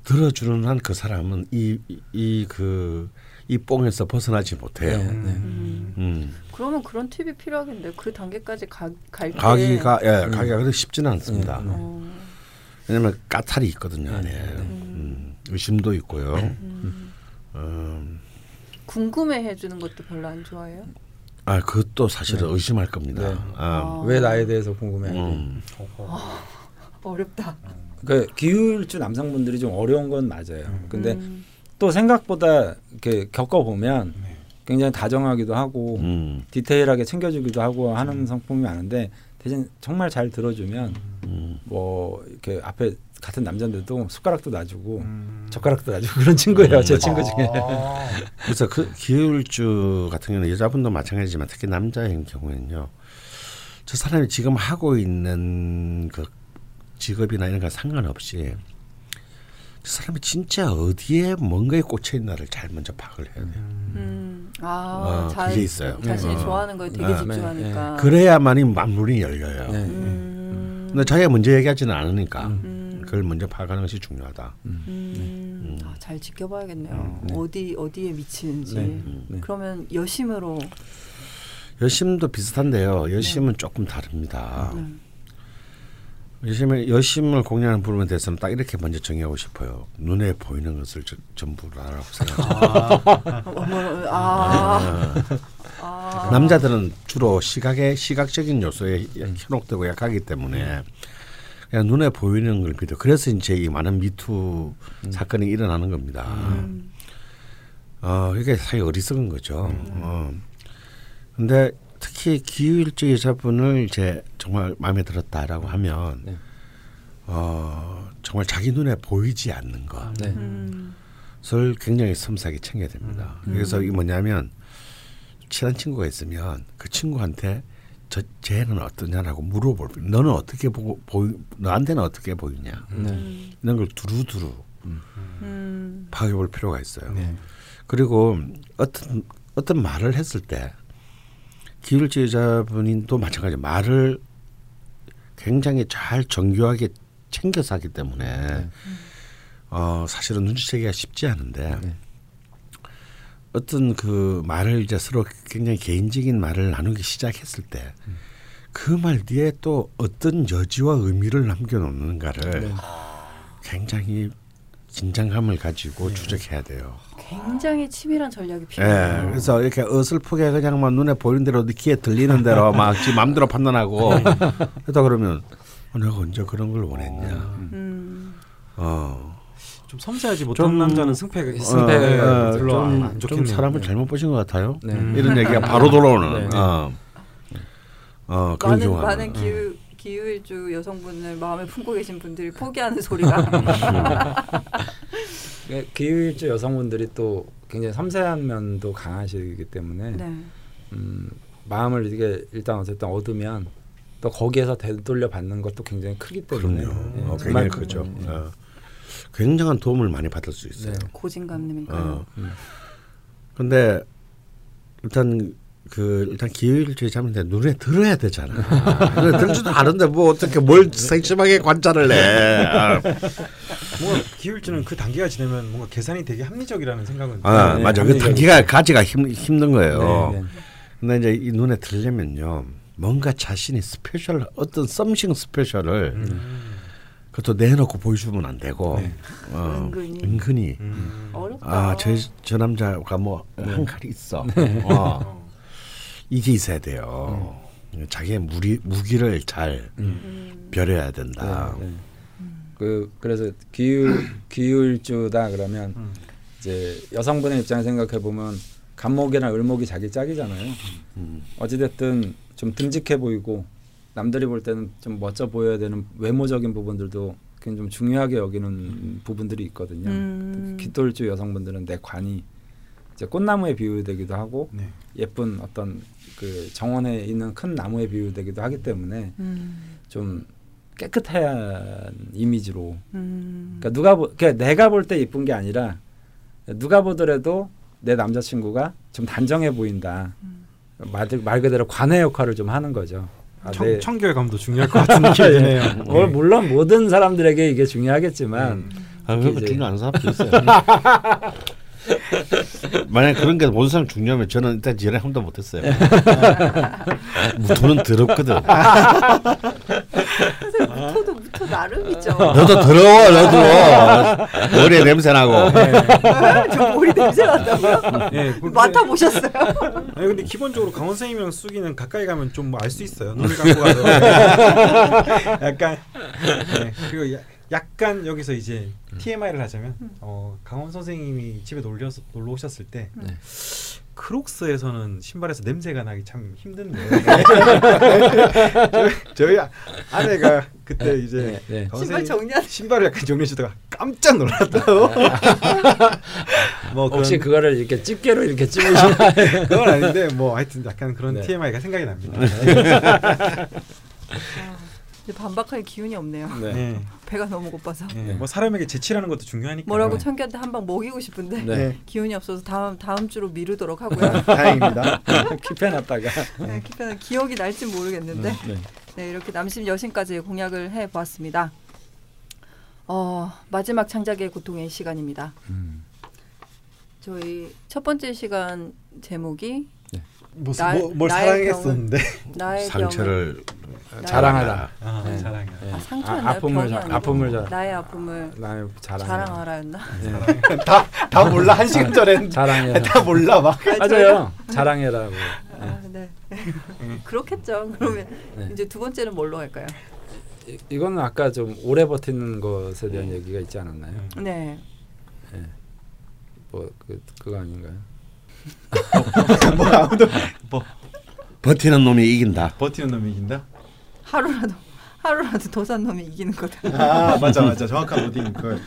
들어주는 한 그 사람은 이 이 그 이 뽕에서 벗어나지 못해요. 네, 네. 음. 음. 그러면 그런 팁이 필요하겠네요. 그 단계까지 가, 갈 때 가기가 예, 음. 가기가 그렇게 쉽지는 않습니다. 음. 어. 왜냐하면 까탈이 있거든요. 안에 네. 음. 의심도 있고요. 음. 음. 궁금해 해주는 것도 별로 안 좋아해요. 아, 그것도 사실은 네. 의심할 겁니다. 네. 아. 아. 왜 나에 대해서 궁금해? 음. 아, 어렵다. 그러니까 기울주 남성분들이 좀 어려운 건 맞아요. 음. 근데 음. 또 생각보다 이렇게 겪어보면 굉장히 다정하기도 하고 음. 디테일하게 챙겨주기도 하고 하는 성품이 많은데, 대신 정말 잘 들어주면 음. 뭐 이렇게 앞에 같은 남자인데도 숟가락도 놔주고 음. 젓가락도 놔주고 그런 친구예요. 음. 제 친구 중에. 아. 그래서 그 기울주 같은 경우는 여자분도 마찬가지지만 특히 남자인 경우에는요, 저 사람이 지금 하고 있는 그 직업이나 이런 거 상관없이 그 사람이 진짜 어디에 뭔가에 꽂혀 있나를 잘 먼저 파악을 해야 돼요. 음. 아, 어, 자, 그게 있어요. 자신이 어. 좋아하는 거에 되게 아, 집중하니까. 네. 그래야만이 만물이 열려요. 네. 음. 근데 자기가 먼저 얘기하지는 않으니까 음. 그걸 먼저 파악하는 것이 중요하다. 음. 음. 음. 아, 잘 지켜봐야겠네요. 어, 네. 어디 어디에 미치는지. 네. 음. 네. 그러면 여심으로. 여심도 비슷한데요. 여심은 네. 조금 다릅니다. 네. 여심을, 여심을 공략하는 부분에 대해서는 딱 이렇게 먼저 정의하고 싶어요. 눈에 보이는 것을 저, 전부 나라고 생각합니다. 아. 아. 아. 남자들은 주로 시각의 시각적인 요소에 현혹되고 약하기 때문에 그냥 눈에 보이는 걸 믿어. 그래서 이제 이 많은 미투 음. 사건이 일어나는 겁니다. 음. 어, 이게 사실 어리석은 거죠. 음. 어. 근데 특히 기후일주 여자분을 이제 정말 마음에 들었다라고 하면 네. 어, 정말 자기 눈에 보이지 않는 것을 네. 음. 굉장히 섬세하게 챙겨야 됩니다. 음. 그래서 이게 뭐냐면, 친한 친구가 있으면 그 친구한테 저 쟤는 어떠냐라고 물어볼, 너는 어떻게 보고 보이, 너한테는 어떻게 보이냐 네. 이런 걸 두루두루 음. 파악해볼 필요가 있어요. 네. 그리고 어떤 어떤 말을 했을 때 기울주 여자분도 마찬가지, 말을 굉장히 잘 정교하게 챙겨서 하기 때문에 네. 어, 사실은 눈치채기가 쉽지 않은데 네. 어떤 그 말을 이제 서로 굉장히 개인적인 말을 나누기 시작했을 때 그 말 뒤에 또 어떤 여지와 의미를 남겨놓는가를 네. 굉장히 긴장감을 가지고 네. 추적해야 돼요. 굉장히 치밀한 전략이 필요해요. 네, 그래서 이렇게 어설프게 그냥 막 눈에 보이는 대로, 귀에 들리는 대로 막 지 마음대로 판단하고 하다 그러면 어, 내가 언제 그런 걸 원했냐. 음. 어. 좀 섬세하지 못한 좀, 남자는 승패가 승패가 별로 안 좋겠네요. 좀 사람을 잘못 보신 것 같아요. 네. 이런 얘기가 바로 돌아오는. 네. 어. 어, 그런 경우. 많은 기후 기후일주 여성분을 마음에 품고 계신 분들이 포기하는 소리가. 기후일주 여성분들이 또 굉장히 섬세한 면도 강하시기 때문에 네. 음, 마음을 이게 일단 어쨌든 얻으면 또 거기에서 되돌려 받는 것도 굉장히 크기 때문에. 그럼요. 예, 어, 굉장히 크죠. 예. 어. 굉장한 도움을 많이 받을 수 있어요. 네. 고진감님이니까요. 그런데 어. 음. 일단 그 일단 기후일주의 자면데 눈에 들어야 되잖아. 눈에 들지도 않은데 뭐 어떻게 뭘 세심하게 관찰을 해. 아. 뭔가 기울주는 그 단계가 지나면 뭔가 계산이 되게 합리적이라는 생각은. 아 네, 맞아. 그 단계가 가지가 힘, 힘든 거예요. 네, 네. 근데 이제 이 눈에 들려면요, 뭔가 자신이 스페셜 어떤 썸씽 스페셜을 음. 그것도 내놓고 보여주면 안 되고 네. 어, 은근히, 은근히. 음. 아, 저, 저 남자가 뭐 한 칼이 있어. 네. 어. 이게 있어야 돼요. 음. 자기의 무리, 무기를 잘 음. 벼려야 된다. 네, 네. 그 그래서 기울 기울주다 그러면 음. 이제 여성분의 입장에 생각해 보면 갑목이나 을목이 자기 짝이잖아요. 음. 어찌됐든 좀 듬직해 보이고 남들이 볼 때는 좀 멋져 보여야 되는 외모적인 부분들도 굉장히 좀 중요하게 여기는 부분들이 있거든요. 음. 깃돌주 여성분들은 내 관이 이제 꽃나무에 비유되기도 하고 네. 예쁜 어떤 그 정원에 있는 큰 나무에 비유되기도 하기 때문에 음. 좀 깨끗한 이미지로 음. 그러니까 누가 보, 그러니까 내가 볼 때 예쁜 게 아니라 누가 보더라도 내 남자친구가 좀 단정해 보인다. 음. 말, 말 그대로 관의 역할을 좀 하는 거죠. 아, 청, 네. 청결감도 중요할 것 같은 느낌이네요. 네. 물론 모든 사람들에게 이게 중요하겠지만 음. 아, 그렇게 중요한 사람도 있어요. 만약 그런 게 모든 사람 중요하면 저는 일단 지랄 한도 못했어요. 무토는 더럽거든. 선생님 무토도 무토 나름이죠. 너도 더러워 너도. 머리에 냄새나고. 네. 저 머리 냄새난다고요? 네, 맡아보셨어요? 아니 근데 기본적으로 강원 선생님이랑 숙이는 가까이 가면 좀 알 수 있어요. 눈을 감고 가서. 약간 네, 그리고 야, 약간 여기서 이제 티엠아이를 하자면 음. 어, 강헌 선생님이 집에 놀러 놀러 오셨을 때 네. 크록스에서는 신발에서 냄새가 나기 참 힘든데 저희, 저희 아내가 그때 이제 네, 네. 신발 정리한 신발을 약간 정리해주다가 깜짝 놀랐다고. 뭐 혹시 그거를 이렇게 집게로 이렇게 찝으시나요? 그건 아닌데 뭐 하여튼 약간 그런 네. 티엠아이가 생각이 납니다. 반박할 기운이 없네요. 네. 배가 너무 고파서. 네. 뭐 사람에게 재치라는 것도 중요하니까. 뭐라고 청기한테 한 방 먹이고 싶은데 네. 기운이 없어서 다음 다음 주로 미루도록 하고요. 다행입니다. 기편하다가. 네, 기편 기억이 날지 모르겠는데. 네. 네, 이렇게 남심 여심까지 공략을 해 보았습니다. 어, 마지막 창작의 고통의 시간입니다. 음. 저희 첫 번째 시간 제목이 뭐, 나의, 뭐, 뭘 사랑했었는데 상처를 병을, 자랑하라. 아, 네. 자랑하라. 아, 상처였나요? 아, 아픔을 자, 아픔을 자, 나의 아픔을 나의 자랑하라였나? 네. 다 다 몰라 한 시간 전엔 자랑해. 다 몰라 막 맞아요. 자랑해라고. 아, 네. 그렇겠죠. 그러면 네. 이제 두 번째는 뭘로 할까요? 이, 이거는 아까 좀 오래 버티는 것에 대한 네. 얘기가 있지 않았나요? 네. 네. 뭐 그 그거 아닌가요? 뭐 아무도 뭐 버티는 놈이 이긴다. 버티는 놈이 이긴다. 하루라도 하루라도 더 산 놈이 이기는 거다. 아 맞아 맞아 정확한 워딩 그.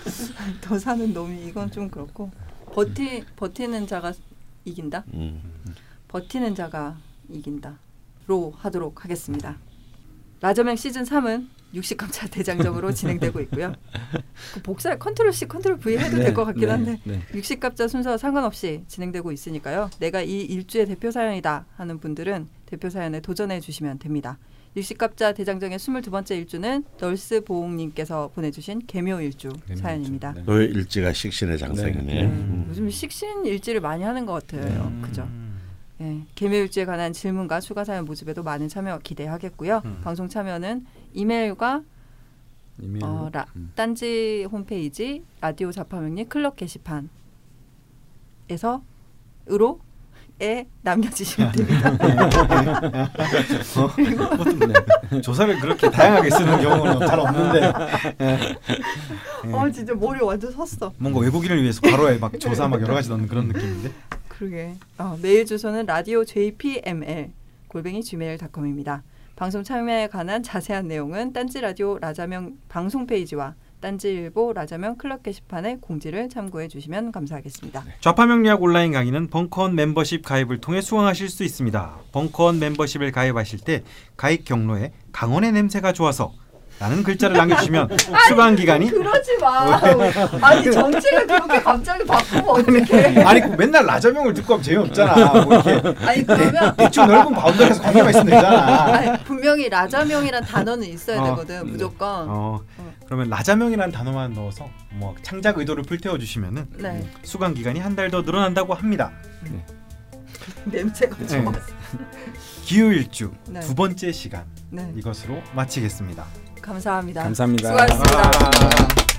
더 사는 놈이 이건 좀 그렇고 버티 버티는 자가 이긴다. 버티는 자가 이긴다로 하도록 하겠습니다. 나자명 시즌 삼은 육십 강차 대장정으로 진행되고 있고요. 그 복사 컨트롤 C, 컨트롤 V 해도 네, 될 것 같긴 네, 한데 네. 육십 강차 순서와 상관없이 진행되고 있으니까요. 내가 이 일주의 대표 사연이다 하는 분들은 대표 사연에 도전해 주시면 됩니다. 육십 강차 대장정의 이십이 번째 일주는 널스보옹님께서 보내주신 개묘일주 개묘 사연입니다. 네. 일지가 식신의 장생이네. 네. 음. 요즘 식신 일지를 많이 하는 것 같아요. 음. 그죠? 네, 개묘일주에 관한 질문과 추가 사연 모집에도 많은 참여 기대하겠고요. 음. 방송 참여는 이메일과 이메일. 어, 라, 음. 딴지 홈페이지 라디오 좌파명리 클럽 게시판에서 으로 에 남겨주시면 됩니다. 그리고 조사를 그렇게 다양하게 쓰는 경우는 잘 없는데. 어 진짜 머리 완전 섰어. 뭔가 외국인을 위해서 바로에 막 조사 막 여러 가지 넣는 그런 느낌인데. 그러게. 어, 메일 주소는 라디오 jpml 골뱅이 지메일 닷컴입니다. 방송 참여에 관한 자세한 내용은 딴지 라디오 라자명 방송 페이지와 딴지일보 라자명 클럽 게시판의 공지를 참고해 주시면 감사하겠습니다. 좌파명리학 온라인 강의는 벙커원 멤버십 가입을 통해 수강하실 수 있습니다. 벙커원 멤버십을 가입하실 때 가입 경로에 강헌의 냄새가 좋아서 라는 글자를 남겨주시면 수강 기간이 그러지 마. 아니 정체가 그렇게 갑자기 바꾸면 어떡해. 아니 맨날 라자명을 듣고 하면 재미없잖아. 뭐 이렇게 아니 그러면 대충 넓은 바운더리에서 관계가 있으면 되잖아. 아니, 분명히 라자명이란 단어는 있어야 어, 되거든. 무조건. 어, 어. 그러면 라자명이란 단어만 넣어서 뭐 창작 의도를 불태워 주시면은 네. 수강 기간이 한 달 더 늘어난다고 합니다. 네. 냄새가 네. 좋았어. 기후일주 네. 두 번째 시간 네. 이것으로 마치겠습니다. 감사합니다. 감사합니다. 수고하셨습니다.